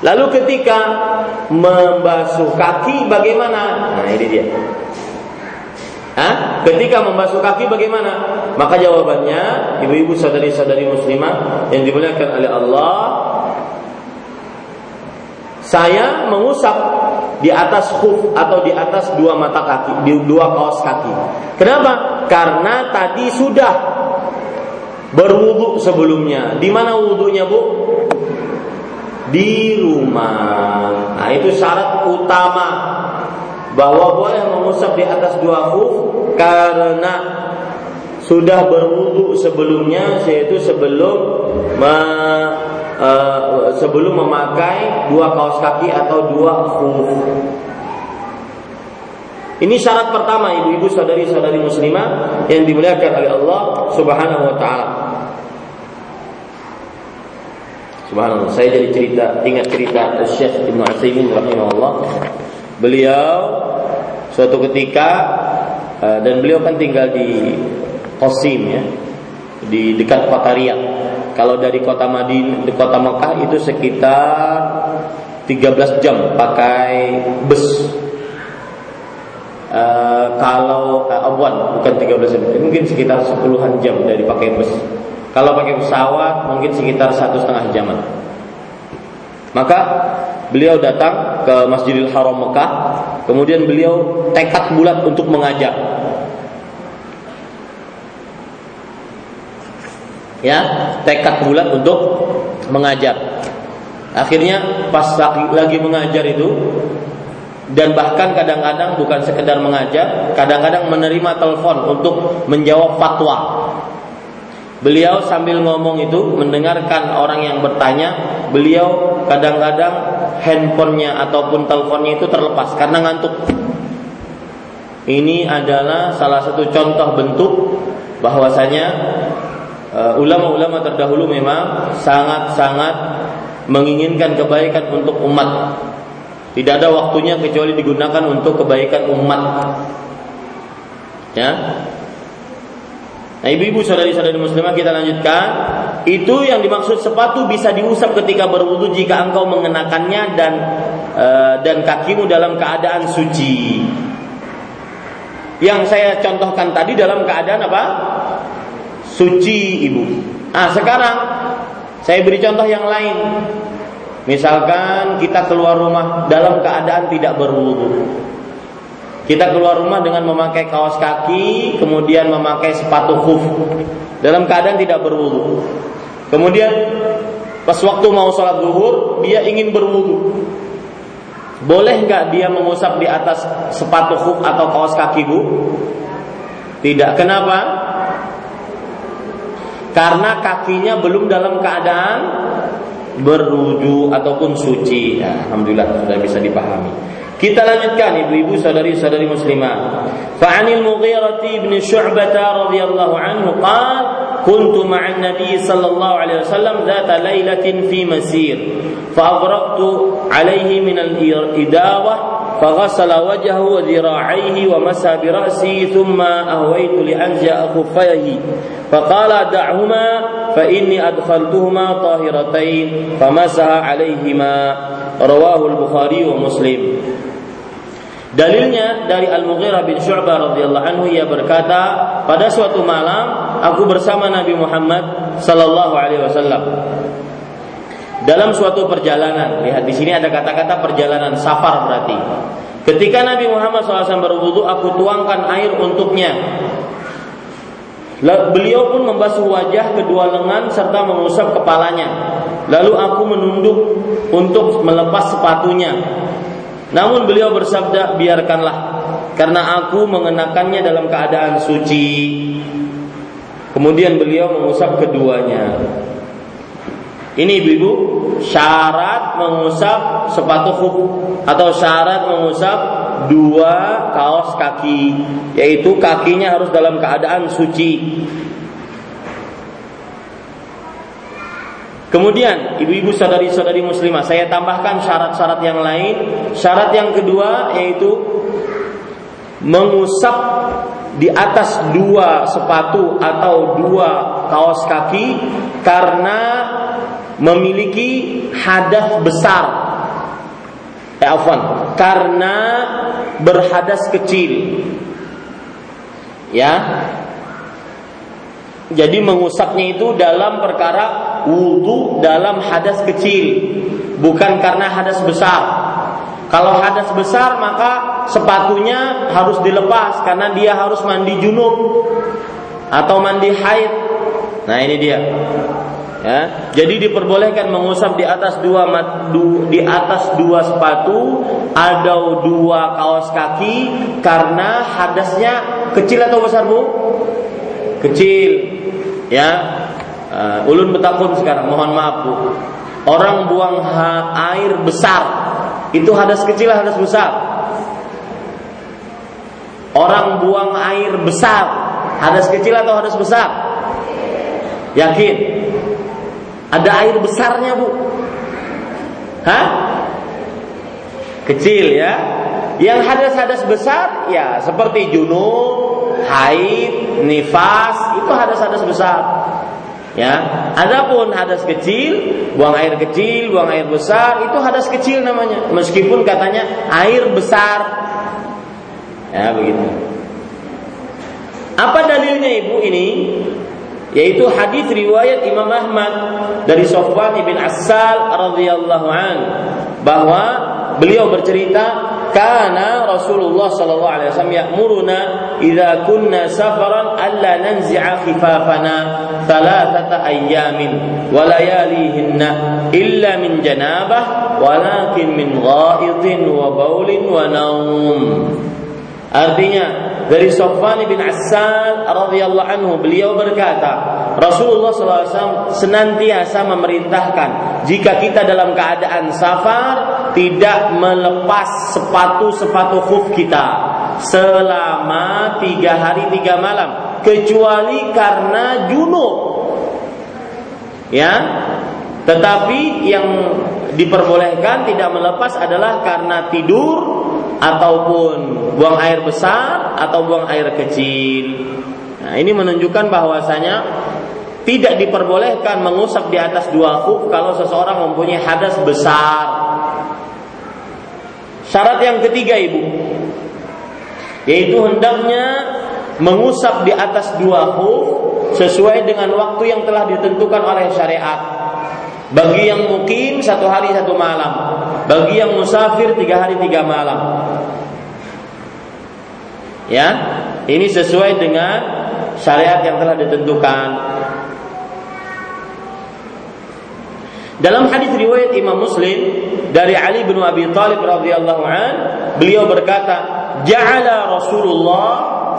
Lalu ketika membasuh kaki bagaimana? Nah ini dia. Hah? Ketika membasuh kaki bagaimana? Maka jawabannya, ibu-ibu saudari-saudari muslimah yang dimuliakan oleh Allah, saya mengusap di atas khuf atau di atas dua mata kaki, di dua kaos kaki. Kenapa? Karena tadi sudah berwudu sebelumnya. Di mana wudunya, Bu? Di rumah. Nah, itu syarat utama bahwa boleh mengusap di atas dua khuf karena sudah berwudu sebelumnya, yaitu sebelum me- Uh, sebelum memakai dua kaos kaki atau dua khuf. Ini syarat pertama, ibu-ibu saudari-saudari muslimah yang dimuliakan oleh Allah Subhanahu wa taala. Subhanallah, saya jadi cerita, ingat cerita Syekh Ibnu Utsaimin rahimahullah. Beliau suatu ketika uh, dan beliau kan tinggal di Qasim, ya, di dekat kota Riyadh. Kalau dari kota Madinah, kota Mekah itu sekitar tiga belas jam pakai bus. E, kalau eh, awan bukan tiga belas jam, mungkin sekitar sepuluhan jam dari pakai bus. Kalau pakai pesawat mungkin sekitar satu setengah jaman. Maka beliau datang ke Masjidil Haram Mekah, kemudian beliau tekad bulat untuk mengajar. Ya, tekad bulat untuk mengajar. Akhirnya pas lagi mengajar itu, dan bahkan kadang-kadang bukan sekedar mengajar, kadang-kadang menerima telepon untuk menjawab fatwa. Beliau sambil ngomong itu mendengarkan orang yang bertanya, beliau kadang-kadang handphonenya ataupun teleponnya itu terlepas karena ngantuk. Ini adalah salah satu contoh bentuk bahwasanya Uh, ulama-ulama terdahulu memang sangat-sangat menginginkan kebaikan untuk umat. Tidak ada waktunya kecuali digunakan untuk kebaikan umat. Ya. Nah, ibu-ibu saudari-saudari muslimah, kita lanjutkan. Itu yang dimaksud sepatu bisa diusap ketika berwudu jika engkau mengenakannya dan uh, dan kakimu dalam keadaan suci. Yang saya contohkan tadi dalam keadaan apa? Suci, ibu. Nah, sekarang Saya beri contoh yang lain. Misalkan kita keluar rumah dalam keadaan tidak berwudu. Kita keluar rumah dengan memakai kaos kaki, kemudian memakai sepatu khuf, dalam keadaan tidak berwudu. Kemudian pas waktu mau sholat zuhur, dia ingin berwudu. Boleh nggak dia mengusap di atas sepatu khuf atau kaos kaki, Bu? Tidak. Kenapa? Karena kakinya belum dalam keadaan berwudu ataupun suci. Nah, alhamdulillah sudah bisa dipahami. Kita lanjutkan, ibu-ibu, saudari-saudari muslimah. Fa'anil Mughirah bin Syu'bah radhiyallahu anhu qala kuntu ma'an Nabi sallallahu alaihi wasallam zata lailatin fi masir fa'aghraqtu alaihi min al-idawah فغسل وجهه وذراعيه ومسح برأسه ثم أهويت لأنزع خفيه فقال دعهما فإني أدخلتهما طاهرتين فمسح عليهما رواه البخاري ومسلم. Dalilnya dari Al-Mughirah bin Syu'bah radhiyallahu anhu, ia berkata, pada suatu malam aku bersama Nabi Muhammad sallallahu alaihi wasallam dalam suatu perjalanan. Lihat di sini ada kata-kata perjalanan, safar berarti. Ketika Nabi Muhammad sallallahu alaihi wasallam berwudu, aku tuangkan air untuknya. Beliau pun membasuh wajah, kedua lengan, serta mengusap kepalanya. Lalu aku menunduk untuk melepas sepatunya. Namun beliau bersabda, biarkanlah, karena aku mengenakannya dalam keadaan suci. Kemudian beliau mengusap keduanya. Ini ibu-ibu, syarat mengusap sepatu khuf atau syarat mengusap dua kaos kaki, yaitu kakinya harus dalam keadaan suci. Kemudian ibu-ibu saudari-saudari muslimah, saya tambahkan syarat-syarat yang lain. Syarat yang kedua yaitu mengusap di atas dua sepatu atau dua kaos kaki karena memiliki hadas besar, eh, afwan, karena berhadas kecil, ya. Jadi mengusapnya itu dalam perkara wudu dalam hadas kecil, bukan karena hadas besar. Kalau hadas besar maka sepatunya harus dilepas karena dia harus mandi junub atau mandi haid. Nah ini dia. Ya, jadi diperbolehkan mengusap di atas dua madu, di atas dua sepatu atau dua kaos kaki karena hadasnya kecil atau besar, Bu? Kecil. Ya. Uh, ulun betakun sekarang, mohon maaf, Bu. Orang buang ha- air besar, itu hadas kecil atau hadas besar? Orang buang air besar, hadas kecil atau hadas besar? Yakin? Ada air besarnya, Bu? Hah? Kecil, ya. Yang hadas-hadas besar, ya seperti junub, haid, nifas, itu hadas-hadas besar. Ya. Adapun hadas kecil, buang air kecil, buang air besar, itu hadas kecil namanya. Meskipun katanya air besar. Ya, begitu. Apa dalilnya, Ibu, ini? Yaitu hadis riwayat Imam Ahmad dari Sofwan bin Asal radhiyallahu an, bahwa beliau bercerita, kana Rasulullah sallallahu alaihi wasallam ya'muruna idza kunna safaran alla nanzi'a khifafana thalathata ayyamin wa layalihinna illa min janabah walakin min ghaidin wa baulin wa naum. Artinya dari Sofwan bin Asal radhiyallahu anhu, beliau berkata, Rasulullah shallallahu alaihi wasallam senantiasa memerintahkan jika kita dalam keadaan safar tidak melepas sepatu-sepatu khuf kita selama tiga hari tiga malam kecuali karena junub, ya. Tetapi yang diperbolehkan tidak melepas adalah karena tidur ataupun buang air besar atau buang air kecil. Nah, ini menunjukkan bahwasanya tidak diperbolehkan mengusap di atas dua khuf kalau seseorang mempunyai hadas besar. Syarat yang ketiga, Ibu, yaitu hendaknya mengusap di atas dua khuf sesuai dengan waktu yang telah ditentukan oleh syariat. bagi yang mukim satu hari satu malam, bagi yang musafir tiga hari tiga malam. Ya, ini sesuai dengan syariat yang telah ditentukan. Dalam hadis riwayat Imam Muslim dari Ali bin Abi Thalib radhiyallahu an, beliau berkata, "Ja'ala Rasulullah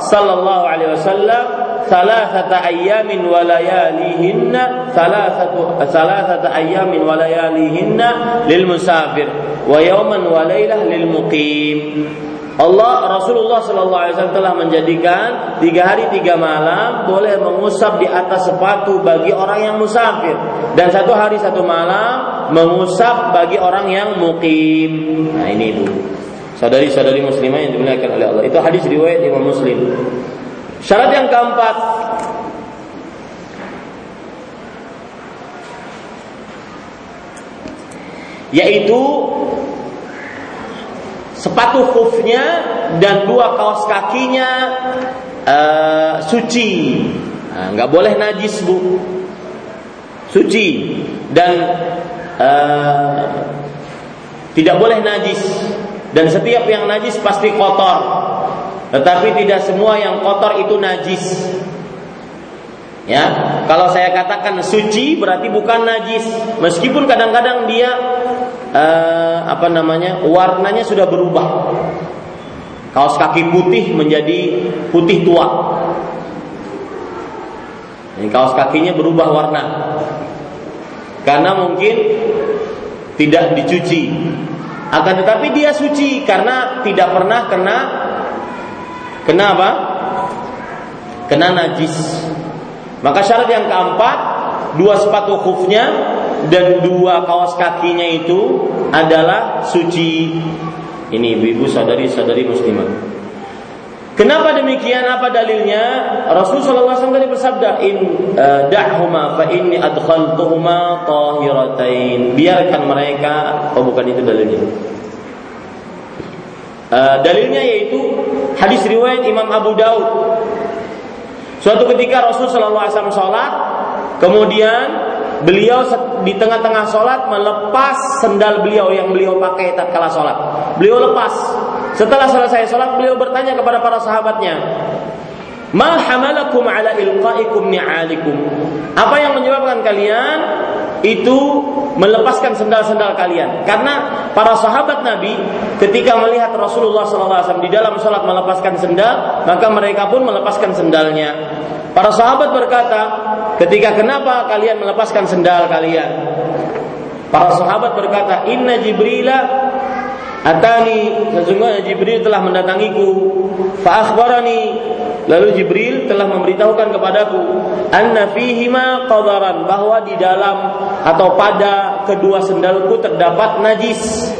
sallallahu alaihi wasallam thalathata ayyamin wa layalihinna thalathatu thalathata ayyamin wa layalihinna lil musafir wa yawman wa lailah lil muqim." Allah Rasulullah sallallahu alaihi wasallam telah menjadikan tiga hari tiga malam boleh mengusap di atas sepatu bagi orang yang musafir, dan satu hari satu malam mengusap bagi orang yang mukim. Nah ini ibu, saudari-saudari muslimah yang dimuliakan oleh Allah, itu hadis riwayat Imam Muslim. Syarat yang keempat, yaitu sepatu khufnya dan dua kaos kakinya uh, suci, nggak nah, boleh najis bu, suci dan uh, tidak boleh najis, dan setiap yang najis pasti kotor, tetapi tidak semua yang kotor itu najis. Ya, kalau saya katakan suci berarti bukan najis, meskipun kadang-kadang dia Uh, apa namanya warnanya sudah berubah, kaos kaki putih menjadi putih tua, ini kaos kakinya berubah warna karena mungkin tidak dicuci, akan tetapi dia suci karena tidak pernah kena kena apa? kena najis. Maka syarat yang keempat, dua sepatu khufnya dan dua kaos kakinya itu adalah suci. Ini ibu-ibu saudari-saudari muslimah. Kenapa demikian? Apa dalilnya? Rasulullah shallallahu alaihi wasallam tadi bersabda, In uh, da'huma fa inni adkhaltuhuma tahiratain. Biarkan mereka. Oh bukan itu dalilnya. Uh, dalilnya yaitu hadis riwayat Imam Abu Daud. Suatu ketika Rasulullah shallallahu alaihi wasallam sholat, kemudian beliau di tengah-tengah sholat melepas sendal beliau yang beliau pakai tatkala sholat. Beliau lepas. Setelah selesai sholat, beliau bertanya kepada para sahabatnya, "Ma hamalakum ala ilqaikum ni'alikum?" Apa yang menyebabkan kalian itu melepaskan sendal-sendal kalian? Karena para sahabat Nabi ketika melihat Rasulullah shallallahu alaihi wasallam di dalam sholat melepaskan sendal, maka mereka pun melepaskan sendalnya. Para sahabat berkata, ketika kenapa kalian melepaskan sendal kalian? Para sahabat berkata, Inna Jibrila atani, sesungguhnya Jibril telah mendatangiku, fa akhbarani, lalu Jibril telah memberitahukan kepadaku, anna fihima qadaran, bahwa di dalam atau pada kedua sendalku terdapat najis.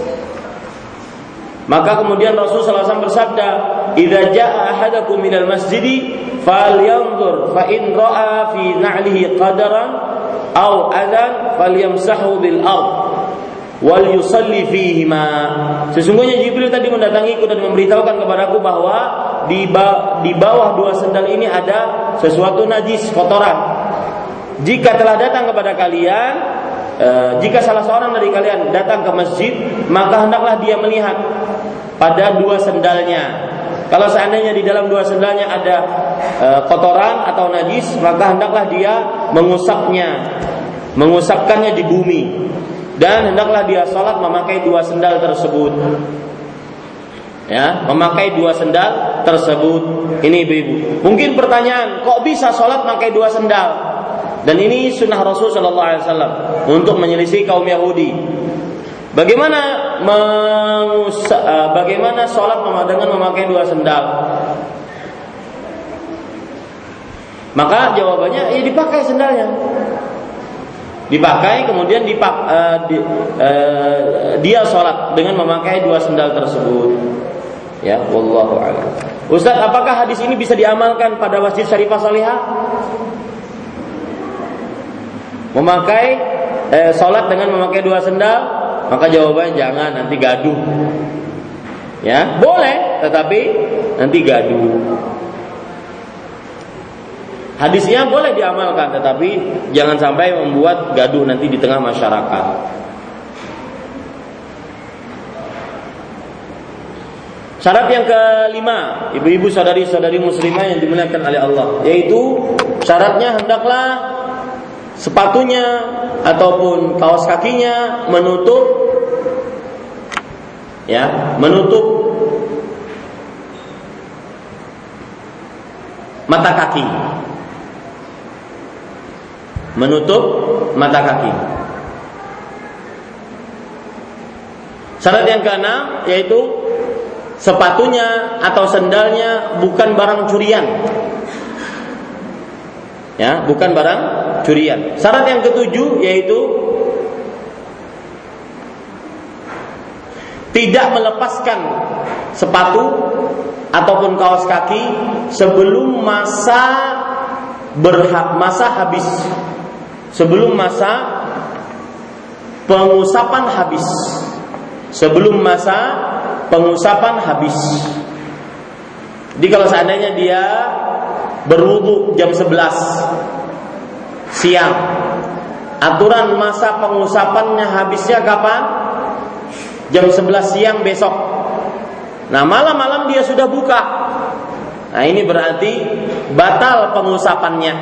Maka kemudian Rasulullah shallallahu alaihi wasallam bersabda, idza jaa ahadakum minal masjidi falyanzur fa in ra'a fi na'lihi qadaran aw adan falyamsahu bil ard wal yusalli fihima. Sesungguhnya Jibril tadi mendatangiku dan memberitahukan kepadaku bahwa di di bawah dua sendal ini ada sesuatu najis, kotoran. Jika telah datang kepada kalian, e, jika salah seorang dari kalian datang ke masjid, maka hendaklah dia melihat pada dua sendalnya. Kalau seandainya di dalam dua sendalnya ada e, kotoran atau najis, maka hendaklah dia mengusapnya, mengusapkannya di bumi, dan hendaklah dia sholat memakai dua sendal tersebut. Ya, memakai dua sendal tersebut. Ini ibu-ibu, mungkin pertanyaan, kok bisa sholat memakai dua sendal? Dan ini sunnah Rasul Sallallahu Alaihi Wasallam untuk menyelisih kaum Yahudi. Bagaimana mengusa, bagaimana sholat dengan memakai dua sendal? Maka jawabannya, ya dipakai sendalnya, dipakai kemudian dipak, uh, di, uh, dia sholat dengan memakai dua sendal tersebut. Ya, wallahu a'lam. Ustaz, apakah hadis ini bisa diamalkan pada masjid Syarifah Salihah? Memakai eh, sholat dengan memakai dua sendal, maka jawabannya jangan, nanti gaduh. Ya, boleh, tetapi nanti gaduh. Hadisnya boleh diamalkan, tetapi jangan sampai membuat gaduh nanti di tengah masyarakat. Syarat yang kelima, ibu-ibu saudari-saudari muslimah yang dimuliakan oleh Allah, yaitu syaratnya hendaklah sepatunya ataupun kaos kakinya menutup, ya, menutup mata kaki, menutup mata kaki. Syarat yang keenam yaitu sepatunya atau sendalnya bukan barang curian, ya, bukan barang curian. Syarat yang ketujuh yaitu tidak melepaskan sepatu ataupun kaos kaki sebelum masa berhak masa habis, sebelum masa pengusapan habis, sebelum masa pengusapan habis. Jadi kalau seandainya dia berwudu jam sebelas siang, aturan masa pengusapannya habisnya kapan? Jam sebelas siang besok. Nah, malam-malam dia sudah buka. Nah, ini berarti batal pengusapannya.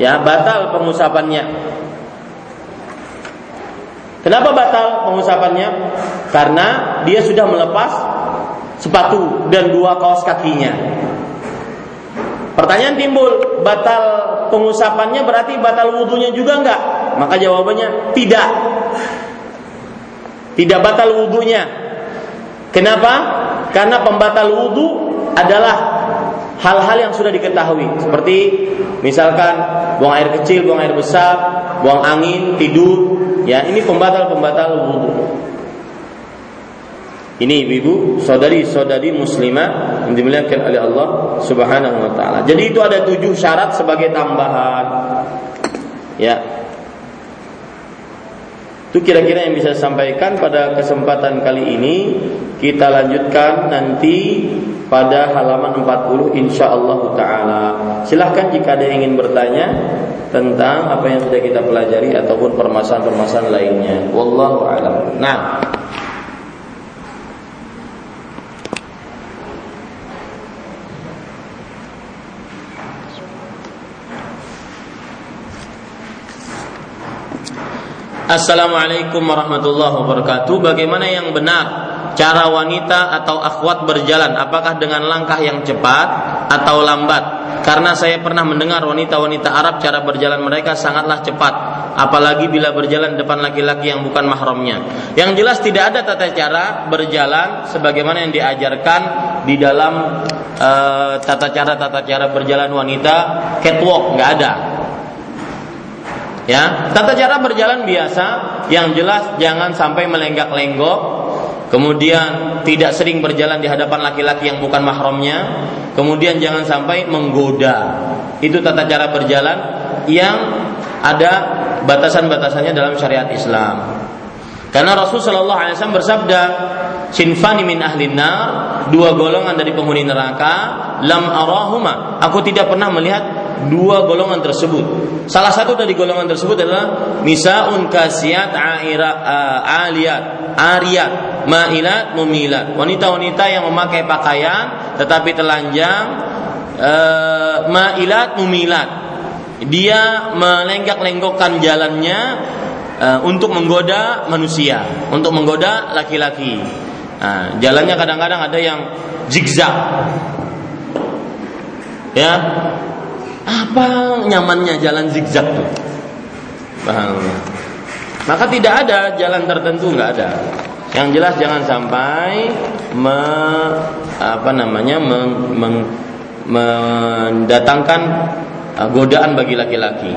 Ya, batal pengusapannya. Kenapa batal pengusapannya? Karena dia sudah melepas sepatu dan dua kaos kakinya. Pertanyaan timbul, batal pengusapannya berarti batal wudunya juga enggak? Maka jawabannya tidak. Tidak batal wudunya. Kenapa? Karena pembatal wudu adalah hal-hal yang sudah diketahui. Seperti misalkan buang air kecil, buang air besar, buang angin, tidur. Ya, ini pembatal-pembatal wudu. Ini ibu-ibu, saudari-saudari muslimah yang dimuliakan oleh Allah Subhanahu wa taala. Jadi itu ada tujuh syarat sebagai tambahan. Ya. Itu kira-kira yang bisa saya sampaikan pada kesempatan kali ini. Kita lanjutkan nanti pada halaman empat puluh insyaallah taala. Silahkan jika ada yang ingin bertanya tentang apa yang sudah kita pelajari ataupun permasalahan-permasalahan lainnya. Wallahu a'lam. Nah, assalamualaikum warahmatullahi wabarakatuh. Bagaimana yang benar cara wanita atau akhwat berjalan? Apakah dengan langkah yang cepat atau lambat? Karena saya pernah mendengar wanita-wanita Arab cara berjalan mereka sangatlah cepat, apalagi bila berjalan depan laki-laki yang bukan mahramnya. Yang jelas tidak ada tata cara berjalan sebagaimana yang diajarkan di dalam uh, tata cara-tata cara berjalan wanita catwalk, nggak ada. Ya, tata cara berjalan biasa, yang jelas jangan sampai melenggak-lenggok. Kemudian tidak sering berjalan di hadapan laki-laki yang bukan mahramnya. Kemudian jangan sampai menggoda. Itu tata cara berjalan yang ada batasan-batasannya dalam syariat Islam. Karena Rasulullah shallallahu alaihi wasallam bersabda, "Sinfani min ahlin nar", dua golongan dari penghuni neraka, "lam arahuma", aku tidak pernah melihat dua golongan tersebut. Salah satu dari golongan tersebut adalah nisaun kasiat aira aliyat ariyat mailat mumilat, wanita-wanita yang memakai pakaian tetapi telanjang, uh, mailat mumilat, dia melenggak-lenggokkan jalannya uh, untuk menggoda manusia, untuk menggoda laki-laki. Nah, jalannya kadang-kadang ada yang zigzag, ya. Apa nyamannya jalan zigzag tuh? Paham? Maka tidak ada jalan tertentu, nggak ada. Yang jelas jangan sampai me, apa namanya meng, meng, mendatangkan godaan bagi laki-laki.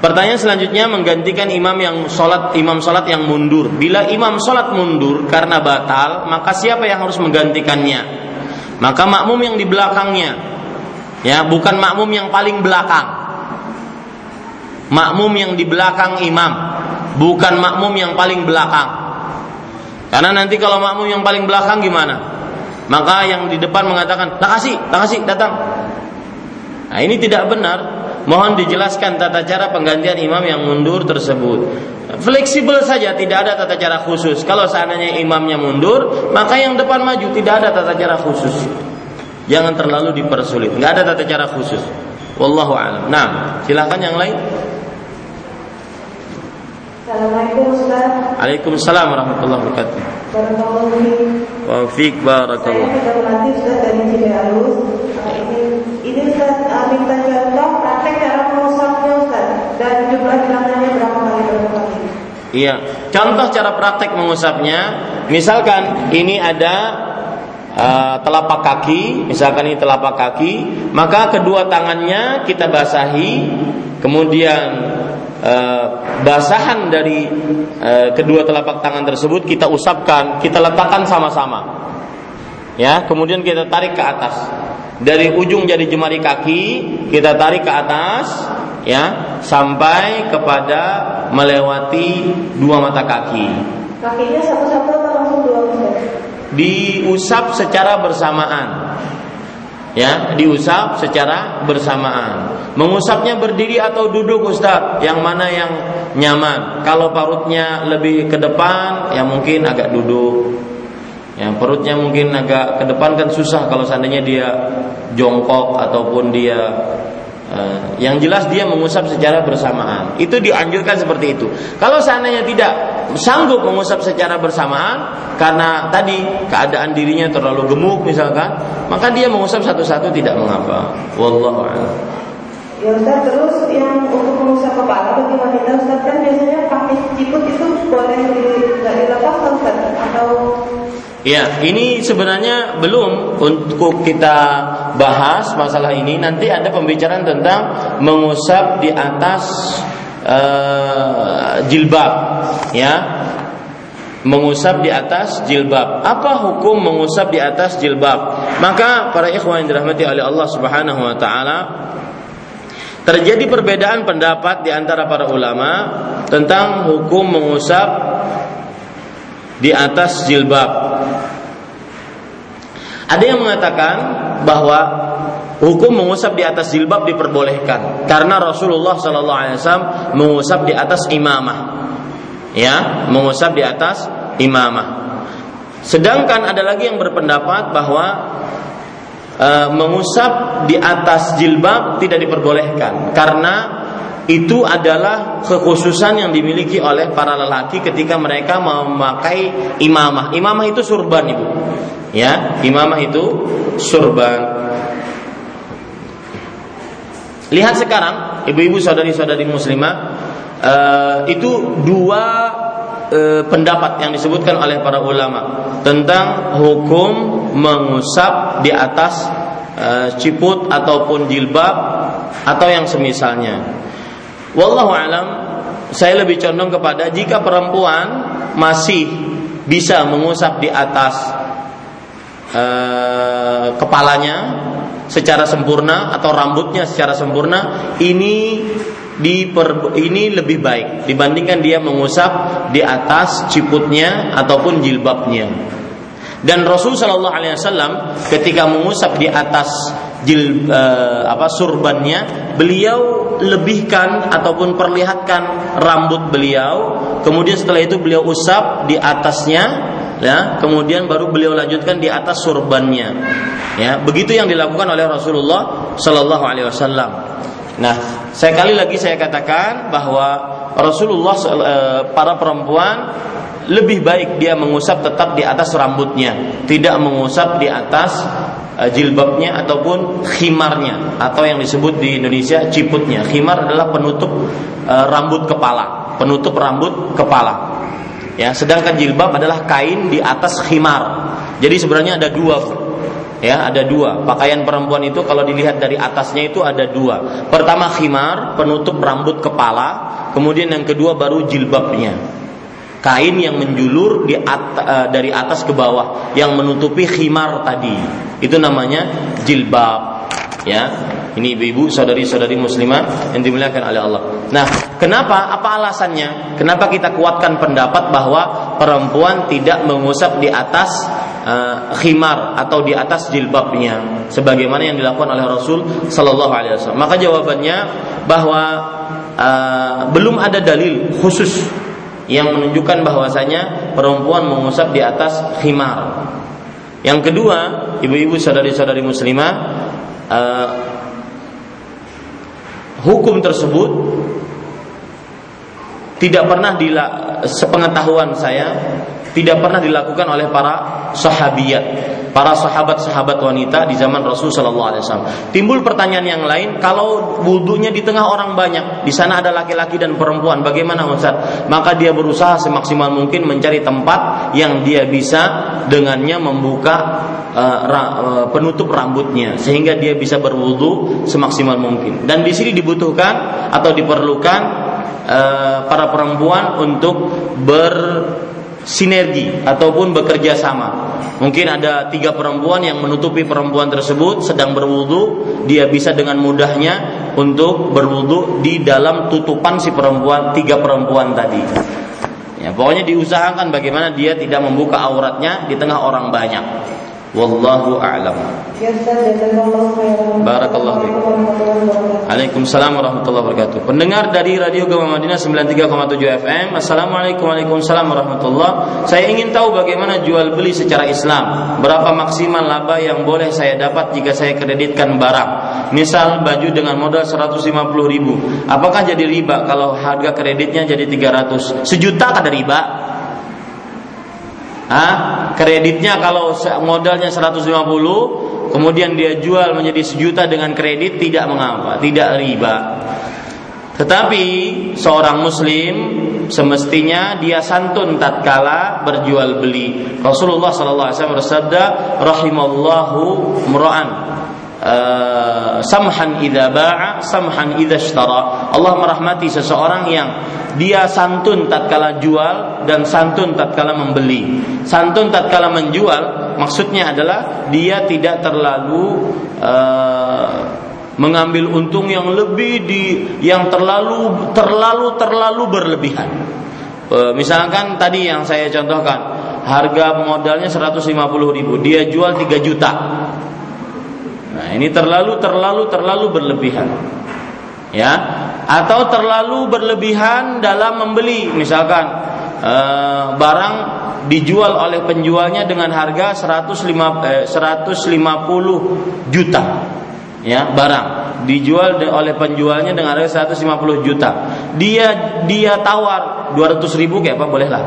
Pertanyaan selanjutnya, menggantikan imam yang sholat, imam sholat yang mundur. Bila imam sholat mundur karena batal, maka siapa yang harus menggantikannya? Maka makmum yang di belakangnya, ya, bukan makmum yang paling belakang. Makmum yang di belakang imam, bukan makmum yang paling belakang. Karena nanti kalau makmum yang paling belakang gimana? Maka yang di depan mengatakan, tak kasih, tak kasih, datang. Nah, ini tidak benar. Mohon dijelaskan tata cara penggantian imam yang mundur tersebut. Fleksibel saja, tidak ada tata cara khusus. Kalau seandainya imamnya mundur, maka yang depan maju, tidak ada tata cara khusus. Jangan terlalu dipersulit. Tidak ada tata cara khusus. Wallahu a'lam. Nah, silakan yang lain. Assalamualaikum warahmatullahi Waalaikumsalam warahmatullahi wabarakatuh. Barakallahu fiik. Barakallahu. Saya sudah melatih sudah dari Cibarus. Ini Ustaz, minta contoh praktek cara mengusapnya Ustaz, dan jumlah bilangannya berapa kali berapa kali? Iya, contoh cara praktek mengusapnya. Misalkan ini ada uh, telapak kaki, misalkan ini telapak kaki, maka kedua tangannya kita basahi, kemudian Uh, basahan dari uh, kedua telapak tangan tersebut kita usapkan, kita letakkan sama-sama, ya. Kemudian kita tarik ke atas dari ujung jari jemari kaki, kita tarik ke atas, ya, sampai kepada melewati dua mata kaki. Kakinya satu-satu atau langsung dua? Diusap secara bersamaan, ya, diusap secara bersamaan. Mengusapnya berdiri atau duduk Ustaz? Yang mana yang nyaman? Kalau parutnya lebih ke depan, ya mungkin agak duduk. Ya, perutnya mungkin agak ke depan kan susah kalau seandainya dia jongkok ataupun dia eh, yang jelas dia mengusap secara bersamaan. Itu dianjurkan seperti itu. Kalau seandainya tidak sanggup mengusap secara bersamaan karena tadi keadaan dirinya terlalu gemuk misalkan, maka dia mengusap satu-satu tidak mengapa. Wallahu a'lam. Ya Ustaz, terus yang untuk mengusap kepala bagi wanita Ustaz, kan biasanya pakai ciput itu boleh tidak dilepas Ustaz? Atau? Ya, ini sebenarnya belum untuk kita bahas masalah ini. Nanti ada pembicaraan tentang mengusap di atas uh, jilbab, ya. Mengusap di atas jilbab. Apa hukum mengusap di atas jilbab? Maka para ikhwan yang dirahmati oleh Allah Subhanahu wa taala, terjadi perbedaan pendapat di antara para ulama tentang hukum mengusap di atas jilbab. Ada yang mengatakan bahwa hukum mengusap di atas jilbab diperbolehkan karena Rasulullah sallallahu alaihi wasallam mengusap di atas imamah. Ya, mengusap di atas imamah. Sedangkan ada lagi yang berpendapat bahwa Uh, mengusap di atas jilbab tidak diperbolehkan karena itu adalah kekhususan yang dimiliki oleh para lelaki ketika mereka memakai imamah. Imamah itu surban, Ibu. Ya, imamah itu surban. Lihat sekarang, ibu-ibu saudari-saudari muslimah, uh, itu dua uh, pendapat yang disebutkan oleh para ulama tentang hukum mengusap di atas uh, ciput ataupun jilbab atau yang semisalnya. Wallahu alam, saya lebih condong kepada jika perempuan masih bisa mengusap di atas uh, kepalanya secara sempurna atau rambutnya secara sempurna, ini diper, ini lebih baik dibandingkan dia mengusap di atas ciputnya ataupun jilbabnya. Dan Rasul sallallahu alaihi wasallam ketika mengusap di atas jil eh, apa surbannya, beliau lebihkan ataupun perlihatkan rambut beliau, kemudian setelah itu beliau usap di atasnya, ya, kemudian baru beliau lanjutkan di atas surbannya. Ya, begitu yang dilakukan oleh Rasulullah sallallahu alaihi wasallam. Nah, saya kali lagi saya katakan bahwa Rasulullah, eh, para perempuan lebih baik dia mengusap tetap di atas rambutnya, tidak mengusap di atas jilbabnya ataupun khimarnya atau yang disebut di Indonesia ciputnya. Khimar adalah penutup rambut kepala, penutup rambut kepala. Ya, sedangkan jilbab adalah kain di atas khimar. Jadi sebenarnya ada dua, ya, ada dua. Pakaian perempuan itu kalau dilihat dari atasnya itu ada dua. Pertama khimar, penutup rambut kepala, kemudian yang kedua baru jilbabnya, kain yang menjulur di at, dari atas ke bawah yang menutupi khimar tadi, itu namanya jilbab, ya. Ini ibu-ibu, saudari-saudari muslimah yang dimuliakan oleh Allah. Nah, kenapa? Apa alasannya? Kenapa kita kuatkan pendapat bahwa perempuan tidak mengusap di atas uh, khimar atau di atas jilbabnya, sebagaimana yang dilakukan oleh Rasul Sallallahu Alaihi Wasallam? Maka jawabannya bahwa uh, belum ada dalil khusus yang menunjukkan bahwasanya perempuan mengusap di atas khimar. Yang kedua, ibu-ibu, saudari-saudari muslimah, uh, hukum tersebut tidak pernah dila- sepengetahuan saya tidak pernah dilakukan oleh para sahabiyat, para sahabat-sahabat wanita di zaman Rasul sallallahu alaihi wasallam. Timbul pertanyaan yang lain, kalau wudunya di tengah orang banyak, di sana ada laki-laki dan perempuan, bagaimana Ustaz? Maka dia berusaha semaksimal mungkin mencari tempat yang dia bisa dengannya membuka uh, ra, uh, penutup rambutnya sehingga dia bisa berwudu semaksimal mungkin. Dan di sini dibutuhkan atau diperlukan uh, para perempuan untuk bersinergi ataupun bekerja sama. Mungkin ada tiga perempuan yang menutupi perempuan tersebut sedang berwudu, dia bisa dengan mudahnya untuk berwudu di dalam tutupan si perempuan, tiga perempuan tadi. Ya, pokoknya diusahakan bagaimana dia tidak membuka auratnya di tengah orang banyak. Wallahu a'lam. Barakallahu fiik. Waalaikumsalam warahmatullahi wabarakatuh. Pendengar dari Radio Gema Madinah sembilan puluh tiga koma tujuh F M. Assalamualaikum warahmatullahi wabarakatuh. Saya ingin tahu bagaimana jual beli secara Islam. Berapa maksimal laba yang boleh saya dapat jika saya kreditkan barang? Misal baju dengan modal seratus lima puluh ribu. Apakah jadi riba kalau harga kreditnya jadi tiga ratus? Sejuta kada riba? Hah? Kreditnya kalau modalnya seratus lima puluh, kemudian dia jual menjadi sejuta dengan kredit, tidak mengapa, tidak riba. Tetapi seorang muslim semestinya dia santun tatkala berjual beli. Rasulullah sallallahu alaihi wasallam bersabda, rahimallahu imra'an uh, samhan idza ba'a, samhan idza ishtara. Allah merahmati seseorang yang dia santun tatkala jual dan santun tatkala membeli. Santun tatkala menjual maksudnya adalah dia tidak terlalu uh, mengambil untung yang lebih di yang terlalu terlalu terlalu berlebihan. Uh, misalkan tadi yang saya contohkan, harga modalnya seratus lima puluh ribu, dia jual tiga juta. Nah, ini terlalu terlalu terlalu berlebihan. Ya, atau terlalu berlebihan dalam membeli, misalkan eh, barang dijual oleh penjualnya dengan harga seratus lima puluh juta, ya, barang dijual oleh penjualnya dengan harga seratus lima puluh juta, dia dia tawar dua ratus ribu, kayak apa, bolehlah.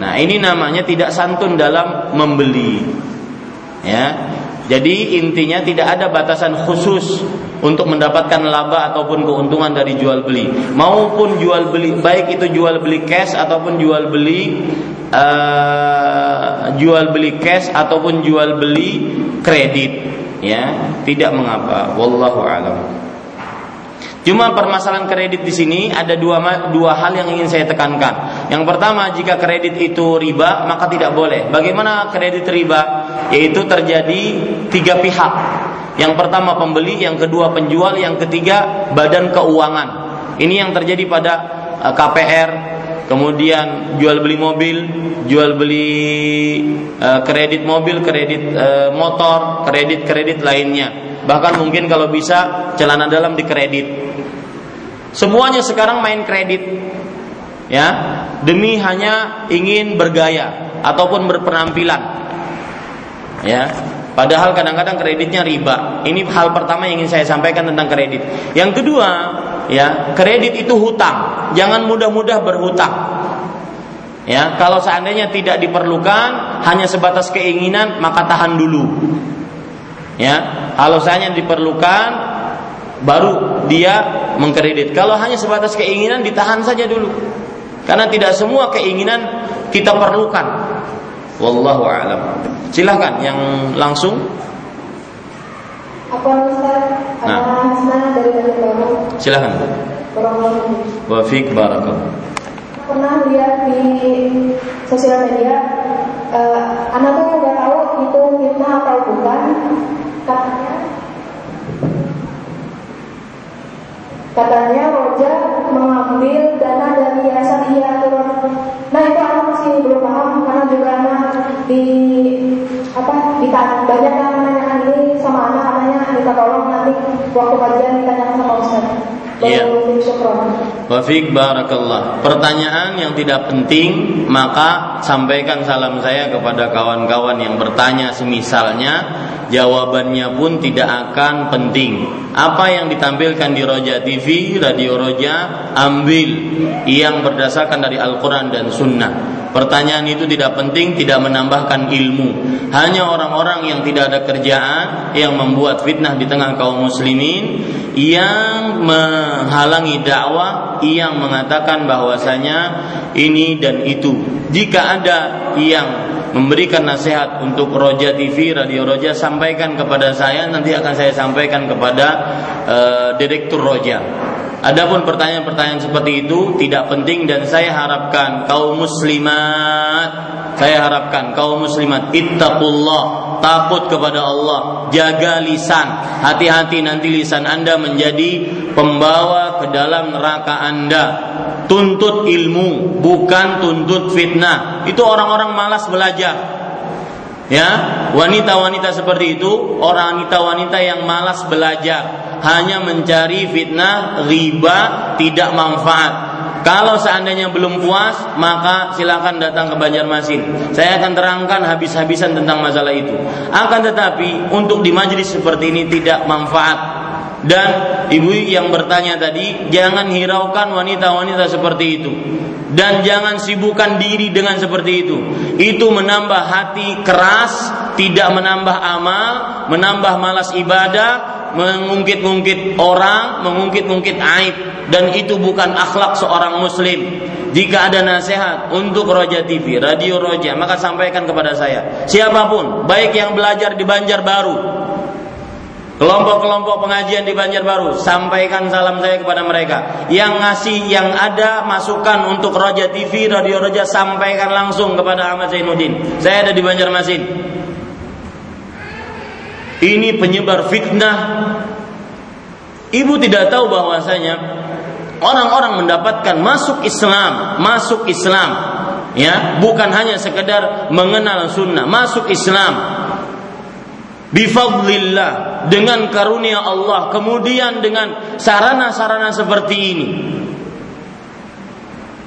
Nah, ini namanya tidak santun dalam membeli, ya. Jadi intinya tidak ada batasan khusus untuk mendapatkan laba ataupun keuntungan dari jual beli, maupun jual beli, baik itu jual beli cash ataupun jual beli uh, jual beli cash ataupun jual beli kredit, ya, tidak mengapa. Wallahu a'lam. Cuma permasalahan kredit di sini ada dua dua hal yang ingin saya tekankan. Yang pertama, jika kredit itu riba maka tidak boleh. Bagaimana kredit riba? Yaitu terjadi tiga pihak. Yang pertama pembeli, yang kedua penjual, yang ketiga badan keuangan. Ini yang terjadi pada K P R, kemudian jual beli mobil, jual beli kredit mobil, kredit motor, kredit-kredit lainnya. Bahkan mungkin kalau bisa celana dalam dikredit. Semuanya sekarang main kredit, ya, demi hanya ingin bergaya ataupun berpenampilan, ya. Padahal kadang-kadang kreditnya riba. Ini hal pertama yang ingin saya sampaikan tentang kredit. Yang kedua, ya, kredit itu hutang. Jangan mudah-mudah berhutang, ya. Kalau seandainya tidak diperlukan, hanya sebatas keinginan, maka tahan dulu, ya. Kalau hanya diperlukan baru dia mengkredit. Kalau hanya sebatas keinginan, ditahan saja dulu, karena tidak semua keinginan kita perlukan. Wallahu a'lam. Silahkan yang langsung. Apa Ustaz? Nah, Hasan dari Bandung. Silahkan. Wa fiik barakallah. Pernah lihat di sosial media, uh, anakku udah tahu itu fitnah atau bukan? Katanya saja mengambil dana dari yayasan ia turun. Nah itu aku masih belum paham karena juga anak di apa ditanya banyak yang menanyakan ini sama anak anaknya minta tolong nanti waktu kajian ditanyakan sama Ustaz. Ya. Wafik barakallah. Pertanyaan yang tidak penting, maka sampaikan salam saya kepada kawan-kawan yang bertanya semisalnya, jawabannya pun tidak akan penting. Apa yang ditampilkan di Roja T V, Radio Roja, ambil yang berdasarkan dari Al-Quran dan Sunnah. Pertanyaan itu tidak penting, tidak menambahkan ilmu. Hanya orang-orang yang tidak ada kerjaan, yang membuat fitnah di tengah kaum muslimin, yang menghalangi dakwah, yang mengatakan bahwasanya ini dan itu. Jika ada yang memberikan nasihat untuk Roja T V, Radio Roja, sampaikan kepada saya, nanti akan saya sampaikan kepada uh, Direktur Roja. Adapun pertanyaan-pertanyaan seperti itu tidak penting, dan saya harapkan kaum muslimat, saya harapkan kaum muslimat ittaqullah, takut kepada Allah, jaga lisan, hati-hati nanti lisan Anda menjadi pembawa ke dalam neraka Anda. Tuntut ilmu, bukan tuntut fitnah. Itu orang-orang malas belajar. Ya, wanita-wanita seperti itu, orang wanita-wanita yang malas belajar, hanya mencari fitnah, riba, tidak manfaat. Kalau seandainya belum puas, maka silakan datang ke Banjarmasin. Saya akan terangkan habis-habisan tentang masalah itu. Akan tetapi untuk di majelis seperti ini tidak manfaat. Dan ibu yang bertanya tadi, jangan hiraukan wanita-wanita seperti itu. Dan jangan sibukkan diri dengan seperti itu. Itu menambah hati keras, tidak menambah amal, menambah malas ibadah, mengungkit-ungkit orang, mengungkit-ungkit aib, dan itu bukan akhlak seorang muslim. Jika ada nasihat untuk Roja T V, Radio Roja, maka sampaikan kepada saya. Siapapun, baik yang belajar di Banjarbaru, kelompok-kelompok pengajian di Banjarbaru, sampaikan salam saya kepada mereka. Yang ngasih, yang ada masukan untuk Roja T V, Radio Roja, sampaikan langsung kepada Ahmad Zainuddin. Saya ada di Banjarmasin. Ini penyebar fitnah. Ibu tidak tahu bahwasanya orang-orang mendapatkan masuk Islam, masuk Islam, ya, bukan hanya sekedar mengenal sunnah, masuk Islam. Bifadlillah, dengan karunia Allah, kemudian dengan sarana-sarana seperti ini.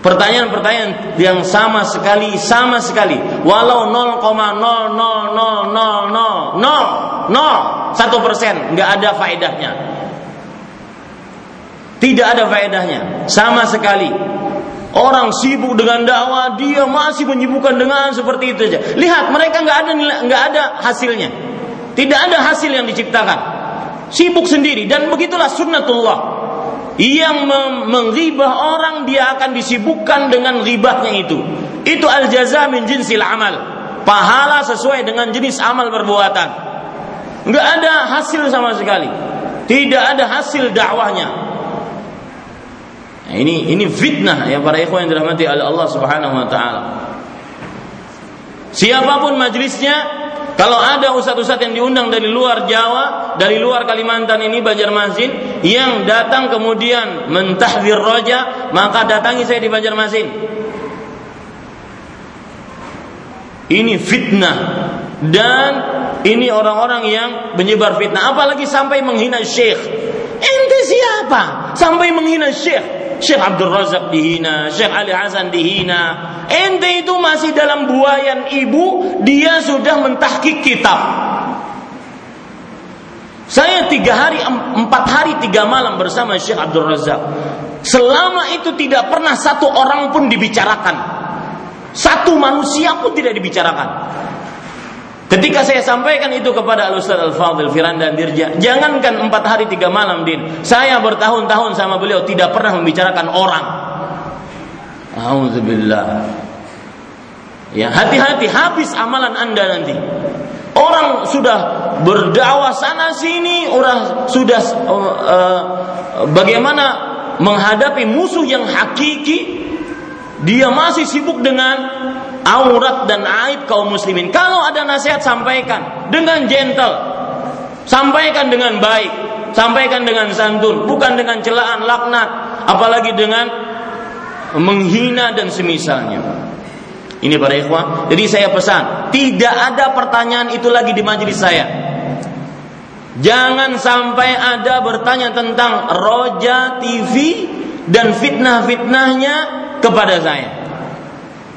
Pertanyaan-pertanyaan yang sama sekali, sama sekali, walau nol koma nol nol nol nol nol nol satu persen nggak ada faedahnya, tidak ada faedahnya sama sekali. Orang sibuk dengan dakwah, dia masih menyibukkan dengan seperti itu saja. Lihat mereka nggak ada nggak ada hasilnya, tidak ada hasil yang diciptakan, sibuk sendiri. Dan begitulah sunnatullah. Yang menghibah orang, dia akan disibukkan dengan ghibahnya itu. Itu al-jaza min jinsil amal, pahala sesuai dengan jenis amal perbuatan. Enggak ada hasil sama sekali, tidak ada hasil dakwahnya. Nah, ini ini fitnah ya para ikhwan yang dirahmati Allah Subhanahu wa taala. Siapapun majelisnya, kalau ada ustaz-ustaz yang diundang dari luar Jawa, dari luar Kalimantan ini, Banjarmasin, yang datang kemudian mentahdir Roja, maka datangi saya di Banjarmasin. Ini fitnah, dan ini orang-orang yang menyebar fitnah. Apalagi sampai menghina syekh. Ente siapa? Sampai menghina syekh. Syekh Abdul Razak dihina, Syekh Ali Hasan dihina. Ente itu masih dalam buayan ibu, dia sudah mentahkik kitab. Saya tiga hari, empat hari, tiga malam bersama Syekh Abdul Razak. Selama itu tidak pernah satu orang pun dibicarakan, satu manusia pun tidak dibicarakan. Ketika saya sampaikan itu kepada Al-Ustaz Al-Fadhil Firan dan Dirja, jangankan empat hari tiga malam, Din, saya bertahun-tahun sama beliau tidak pernah membicarakan orang. Auzubillah. Ya, hati-hati, habis amalan Anda nanti. Orang sudah berdakwah sana sini, orang sudah uh, uh, bagaimana menghadapi musuh yang hakiki, dia masih sibuk dengan aurat dan aib kaum muslimin. Kalau ada nasihat, sampaikan dengan gentle, sampaikan dengan baik, sampaikan dengan santun, bukan dengan celaan, laknat, apalagi dengan menghina dan semisalnya. Ini para ikhwan, jadi saya pesan, tidak ada pertanyaan itu lagi di majelis saya. Jangan sampai ada bertanya tentang Roja T V dan fitnah-fitnahnya kepada saya.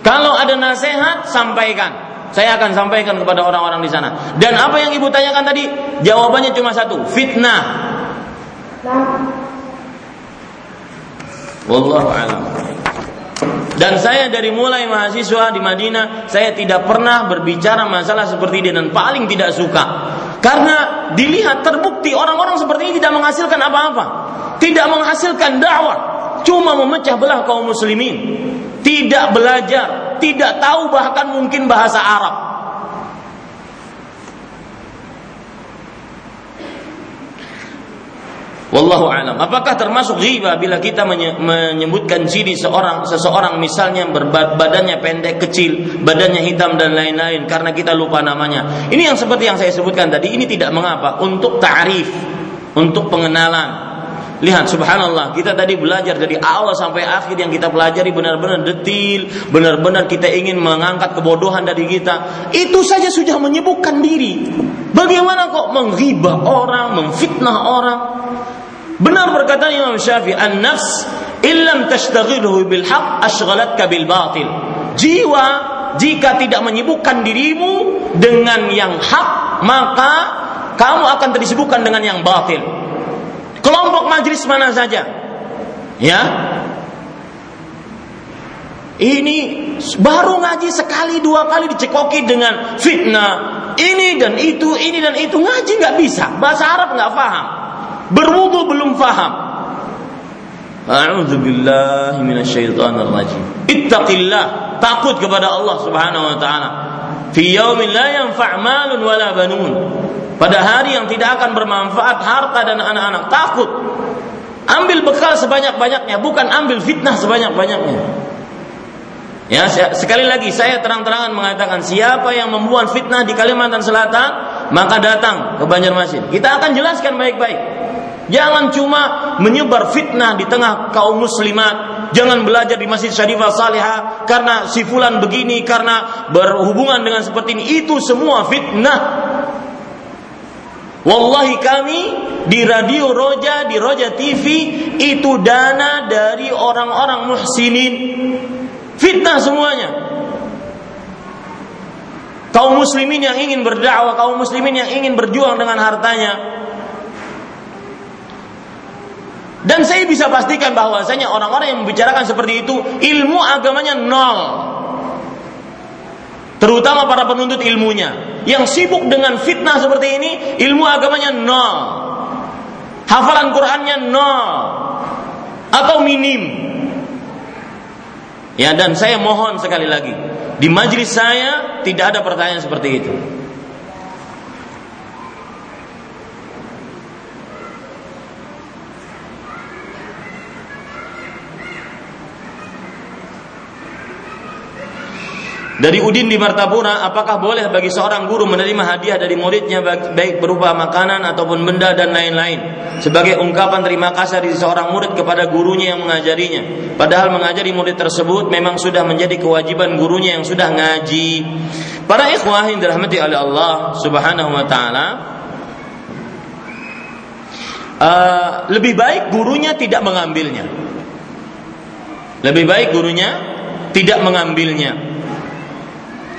Kalau ada nasihat, sampaikan. Saya akan sampaikan kepada orang-orang di sana. Dan apa yang ibu tanyakan tadi, jawabannya cuma satu, fitnah. Wallahu a'lam. Dan saya dari mulai mahasiswa di Madinah, saya tidak pernah berbicara masalah seperti ini dan paling tidak suka. Karena dilihat terbukti orang-orang seperti ini tidak menghasilkan apa-apa. Tidak menghasilkan dakwah, cuma memecah belah kaum muslimin. Tidak belajar, tidak tahu bahkan mungkin bahasa Arab. Wallahu a'lam. Apakah termasuk ghibah bila kita menyebutkan ciri seorang seseorang misalnya badannya pendek, kecil, badannya hitam dan lain-lain karena kita lupa namanya? Ini yang seperti yang saya sebutkan tadi, ini tidak mengapa untuk ta'rif, untuk pengenalan. Lihat, subhanallah, kita tadi belajar dari awal sampai akhir, yang kita pelajari benar-benar detil, benar-benar kita ingin mengangkat kebodohan dari kita. Itu saja sudah menyibukkan diri. Bagaimana kok menghibah orang, memfitnah orang? Benar perkataan Imam Syafi'i, an-nafs illam tashtaghiluhu bil haqq ashghalatka bil batil. Jiwa jika tidak menyibukkan dirimu dengan yang hak, maka kamu akan tersibukkan dengan yang batil. Kelompok majlis mana saja, ya, ini baru ngaji sekali dua kali dicekoki dengan fitnah ini dan itu, ini dan itu. Ngaji nggak bisa, bahasa Arab nggak paham, berwudu belum paham. A'udzubillahi minasyaitonirrajim. Ittaqillah, takut kepada Allah Subhanahu wa taala. Fi yaumin la yanfa' malun wala banun. Pada hari yang tidak akan bermanfaat harta dan anak-anak. Takut. Ambil bekal sebanyak-banyaknya, bukan ambil fitnah sebanyak-banyaknya. Ya, saya, sekali lagi saya terang-terangan mengatakan, siapa yang membuat fitnah di Kalimantan Selatan, maka datang ke Banjarmasin. Kita akan jelaskan baik-baik. Jangan cuma menyebar fitnah di tengah kaum muslimat. Jangan belajar di Masjid Syarifah Salihah karena si fulan begini, karena berhubungan dengan seperti ini. Itu semua fitnah. Wallahi kami di Radio Roja, di Roja T V, itu dana dari orang-orang muhsinin. Fitnah semuanya. Kaum muslimin yang ingin berdakwah, kaum muslimin yang ingin berjuang dengan hartanya. Dan saya bisa pastikan bahwasanya orang-orang yang membicarakan seperti itu, ilmu agamanya nol. Terutama para penuntut ilmunya yang sibuk dengan fitnah seperti ini, ilmu agamanya nol, hafalan Qur'annya nol atau minim. Ya, dan saya mohon sekali lagi, di majelis saya tidak ada pertanyaan seperti itu. Dari Udin di Martapura, apakah boleh bagi seorang guru menerima hadiah dari muridnya baik berupa makanan ataupun benda dan lain-lain sebagai ungkapan terima kasih dari seorang murid kepada gurunya yang mengajarinya, padahal mengajari murid tersebut memang sudah menjadi kewajiban gurunya yang sudah ngaji? Para ikhwah yang dirahmati oleh Allah Subhanahu wa taala, uh, lebih baik gurunya tidak mengambilnya. Lebih baik gurunya tidak mengambilnya.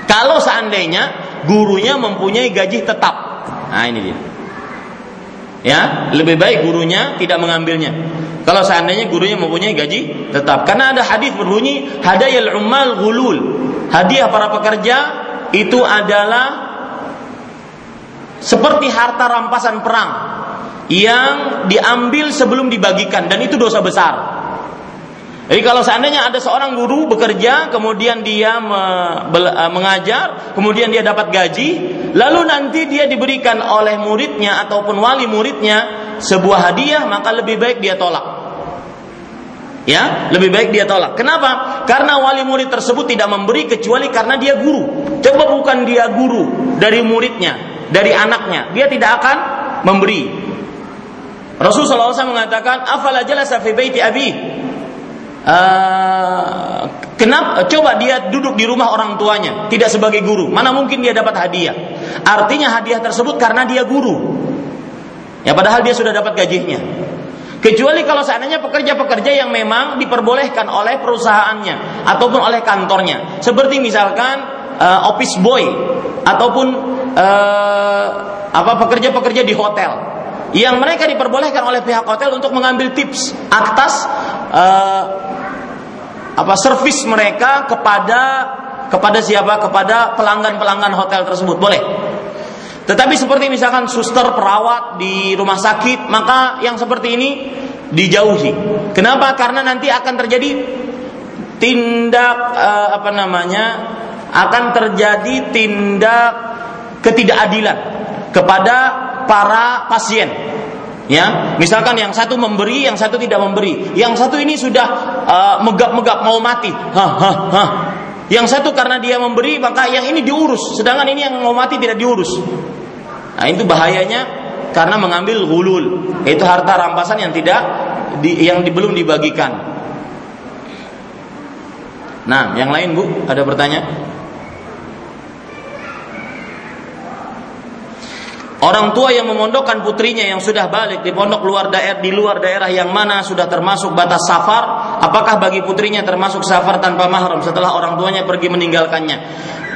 Kalau seandainya gurunya mempunyai gaji tetap, nah ini dia. Ya, lebih baik gurunya tidak mengambilnya. Kalau seandainya gurunya mempunyai gaji tetap, karena ada hadis berbunyi hadayal ummal ghulul. Hadiah para pekerja itu adalah seperti harta rampasan perang yang diambil sebelum dibagikan, dan itu dosa besar. Jadi kalau seandainya ada seorang guru bekerja, kemudian dia mengajar, kemudian dia dapat gaji, lalu nanti dia diberikan oleh muridnya ataupun wali muridnya sebuah hadiah, maka lebih baik dia tolak. Ya, lebih baik dia tolak. Kenapa? Karena wali murid tersebut tidak memberi kecuali karena dia guru. Coba bukan dia guru dari muridnya, dari anaknya, dia tidak akan memberi. Rasulullah sallallahu alaihi wasallam mengatakan, afala jalasa fi baiti abi, uh, kenapa coba dia duduk di rumah orang tuanya tidak sebagai guru, mana mungkin dia dapat hadiah, artinya hadiah tersebut karena dia guru ya, padahal dia sudah dapat gajinya. Kecuali kalau seandainya pekerja-pekerja yang memang diperbolehkan oleh perusahaannya ataupun oleh kantornya, seperti misalkan uh, office boy ataupun uh, apa pekerja-pekerja di hotel yang mereka diperbolehkan oleh pihak hotel untuk mengambil tips atas uh, apa servis mereka kepada kepada siapa, kepada pelanggan-pelanggan hotel tersebut, boleh. Tetapi seperti misalkan suster, perawat di rumah sakit, maka yang seperti ini dijauhi. Kenapa? Karena nanti akan terjadi tindak uh, apa namanya akan terjadi tindak ketidakadilan kepada para pasien, ya. Misalkan yang satu memberi, yang satu tidak memberi. Yang satu ini sudah uh, megap-megap mau mati, hah, hah, hah. Yang satu karena dia memberi, maka yang ini diurus, sedangkan ini yang mau mati tidak diurus. Nah, itu bahayanya karena mengambil hulul, yaitu harta rampasan yang tidak, di, yang di, belum dibagikan. Nah, yang lain Bu, ada pertanyaan? Orang tua yang memondokkan putrinya yang sudah balik di pondok luar daerah, di luar daerah yang mana sudah termasuk batas safar, apakah bagi putrinya termasuk safar tanpa mahram setelah orang tuanya pergi meninggalkannya?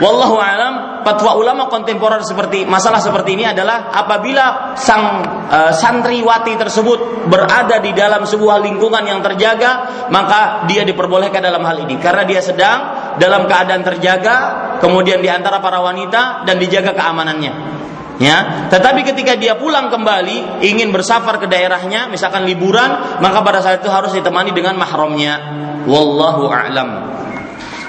Wallahu a'lam. Fatwa ulama kontemporer seperti masalah seperti ini adalah apabila sang uh, santriwati tersebut berada di dalam sebuah lingkungan yang terjaga, maka dia diperbolehkan dalam hal ini karena dia sedang dalam keadaan terjaga, kemudian di antara para wanita dan dijaga keamanannya. Ya, tetapi ketika dia pulang kembali ingin bersafar ke daerahnya, misalkan liburan, maka pada saat itu harus ditemani dengan mahramnya. Wallahu a'lam.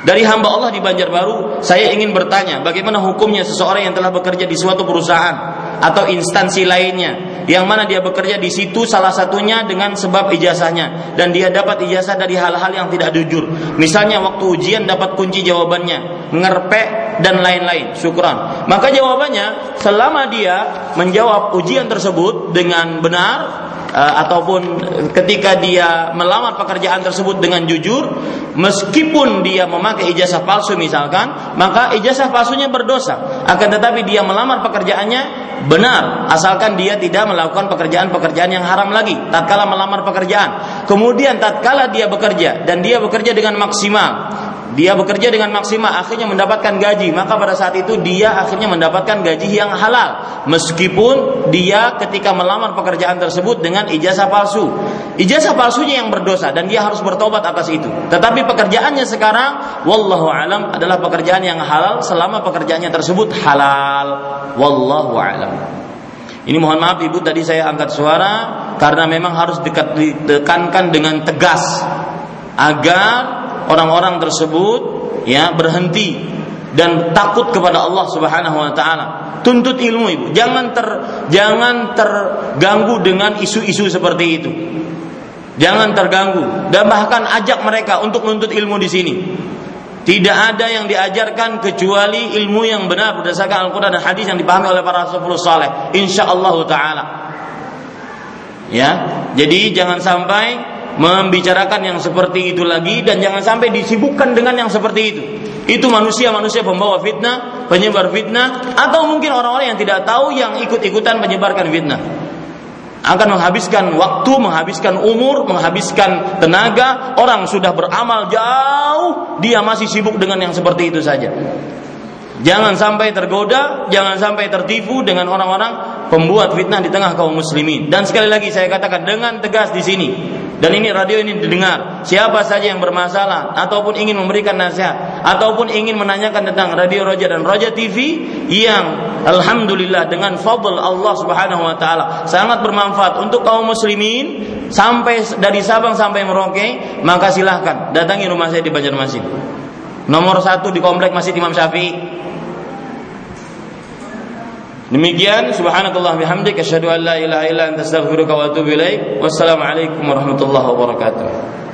Dari hamba Allah di Banjarbaru, saya ingin bertanya, bagaimana hukumnya seseorang yang telah bekerja di suatu perusahaan atau instansi lainnya, yang mana dia bekerja di situ salah satunya dengan sebab ijazahnya, dan dia dapat ijazah dari hal-hal yang tidak jujur, misalnya waktu ujian dapat kunci jawabannya, ngerpek dan lain-lain. Syukran. Maka jawabannya, selama dia menjawab ujian tersebut dengan benar uh, ataupun ketika dia melamar pekerjaan tersebut dengan jujur, meskipun dia memakai ijazah palsu misalkan, maka ijazah palsunya berdosa. Akan tetapi dia melamar pekerjaannya benar, asalkan dia tidak melakukan pekerjaan-pekerjaan yang haram lagi tatkala melamar pekerjaan. Kemudian tatkala dia bekerja dan dia bekerja dengan maksimal, dia bekerja dengan maksimal, akhirnya mendapatkan gaji, maka pada saat itu dia akhirnya mendapatkan gaji yang halal, meskipun dia ketika melamar pekerjaan tersebut dengan ijazah palsu. Ijazah palsunya yang berdosa dan dia harus bertobat atas itu. Tetapi pekerjaannya sekarang, wallahu alam, adalah pekerjaan yang halal selama pekerjaannya tersebut halal. Wallahu alam. Ini mohon maaf Ibu, tadi saya angkat suara karena memang harus dekat, ditekankan dengan tegas agar orang-orang tersebut ya berhenti dan takut kepada Allah Subhanahu wa taala. Tuntut ilmu Ibu, jangan ter jangan terganggu dengan isu-isu seperti itu. Jangan terganggu, dan bahkan ajak mereka untuk menuntut ilmu di sini. Tidak ada yang diajarkan kecuali ilmu yang benar berdasarkan Al-Qur'an dan hadis yang dipahami oleh para salafus saleh, insyaallah taala. Ya, jadi jangan sampai membicarakan yang seperti itu lagi, dan jangan sampai disibukkan dengan yang seperti itu. Itu manusia-manusia pembawa fitnah, penyebar fitnah, atau mungkin orang-orang yang tidak tahu yang ikut-ikutan menyebarkan fitnah. Akan menghabiskan waktu, menghabiskan umur, menghabiskan tenaga. Orang sudah beramal jauh, dia masih sibuk dengan yang seperti itu saja. Jangan sampai tergoda, jangan sampai tertipu dengan orang-orang pembuat fitnah di tengah kaum muslimin. Dan sekali lagi saya katakan dengan tegas di sini, dan ini radio ini didengar, siapa saja yang bermasalah ataupun ingin memberikan nasihat ataupun ingin menanyakan tentang Radio Roja dan Roja T V yang alhamdulillah dengan fadl Allah Subhanahu wa taala sangat bermanfaat untuk kaum muslimin sampai dari Sabang sampai Merauke, maka silahkan datangi rumah saya di Banjarmasin. Nomor satu di komplek Masjid Imam Syafi'i. Demikian, subhanakallah bihamdik, asyhadu an la ilaha illa anta astaghfiruka wa atubu ilaik. Wassalamualaikum warahmatullahi wabarakatuh.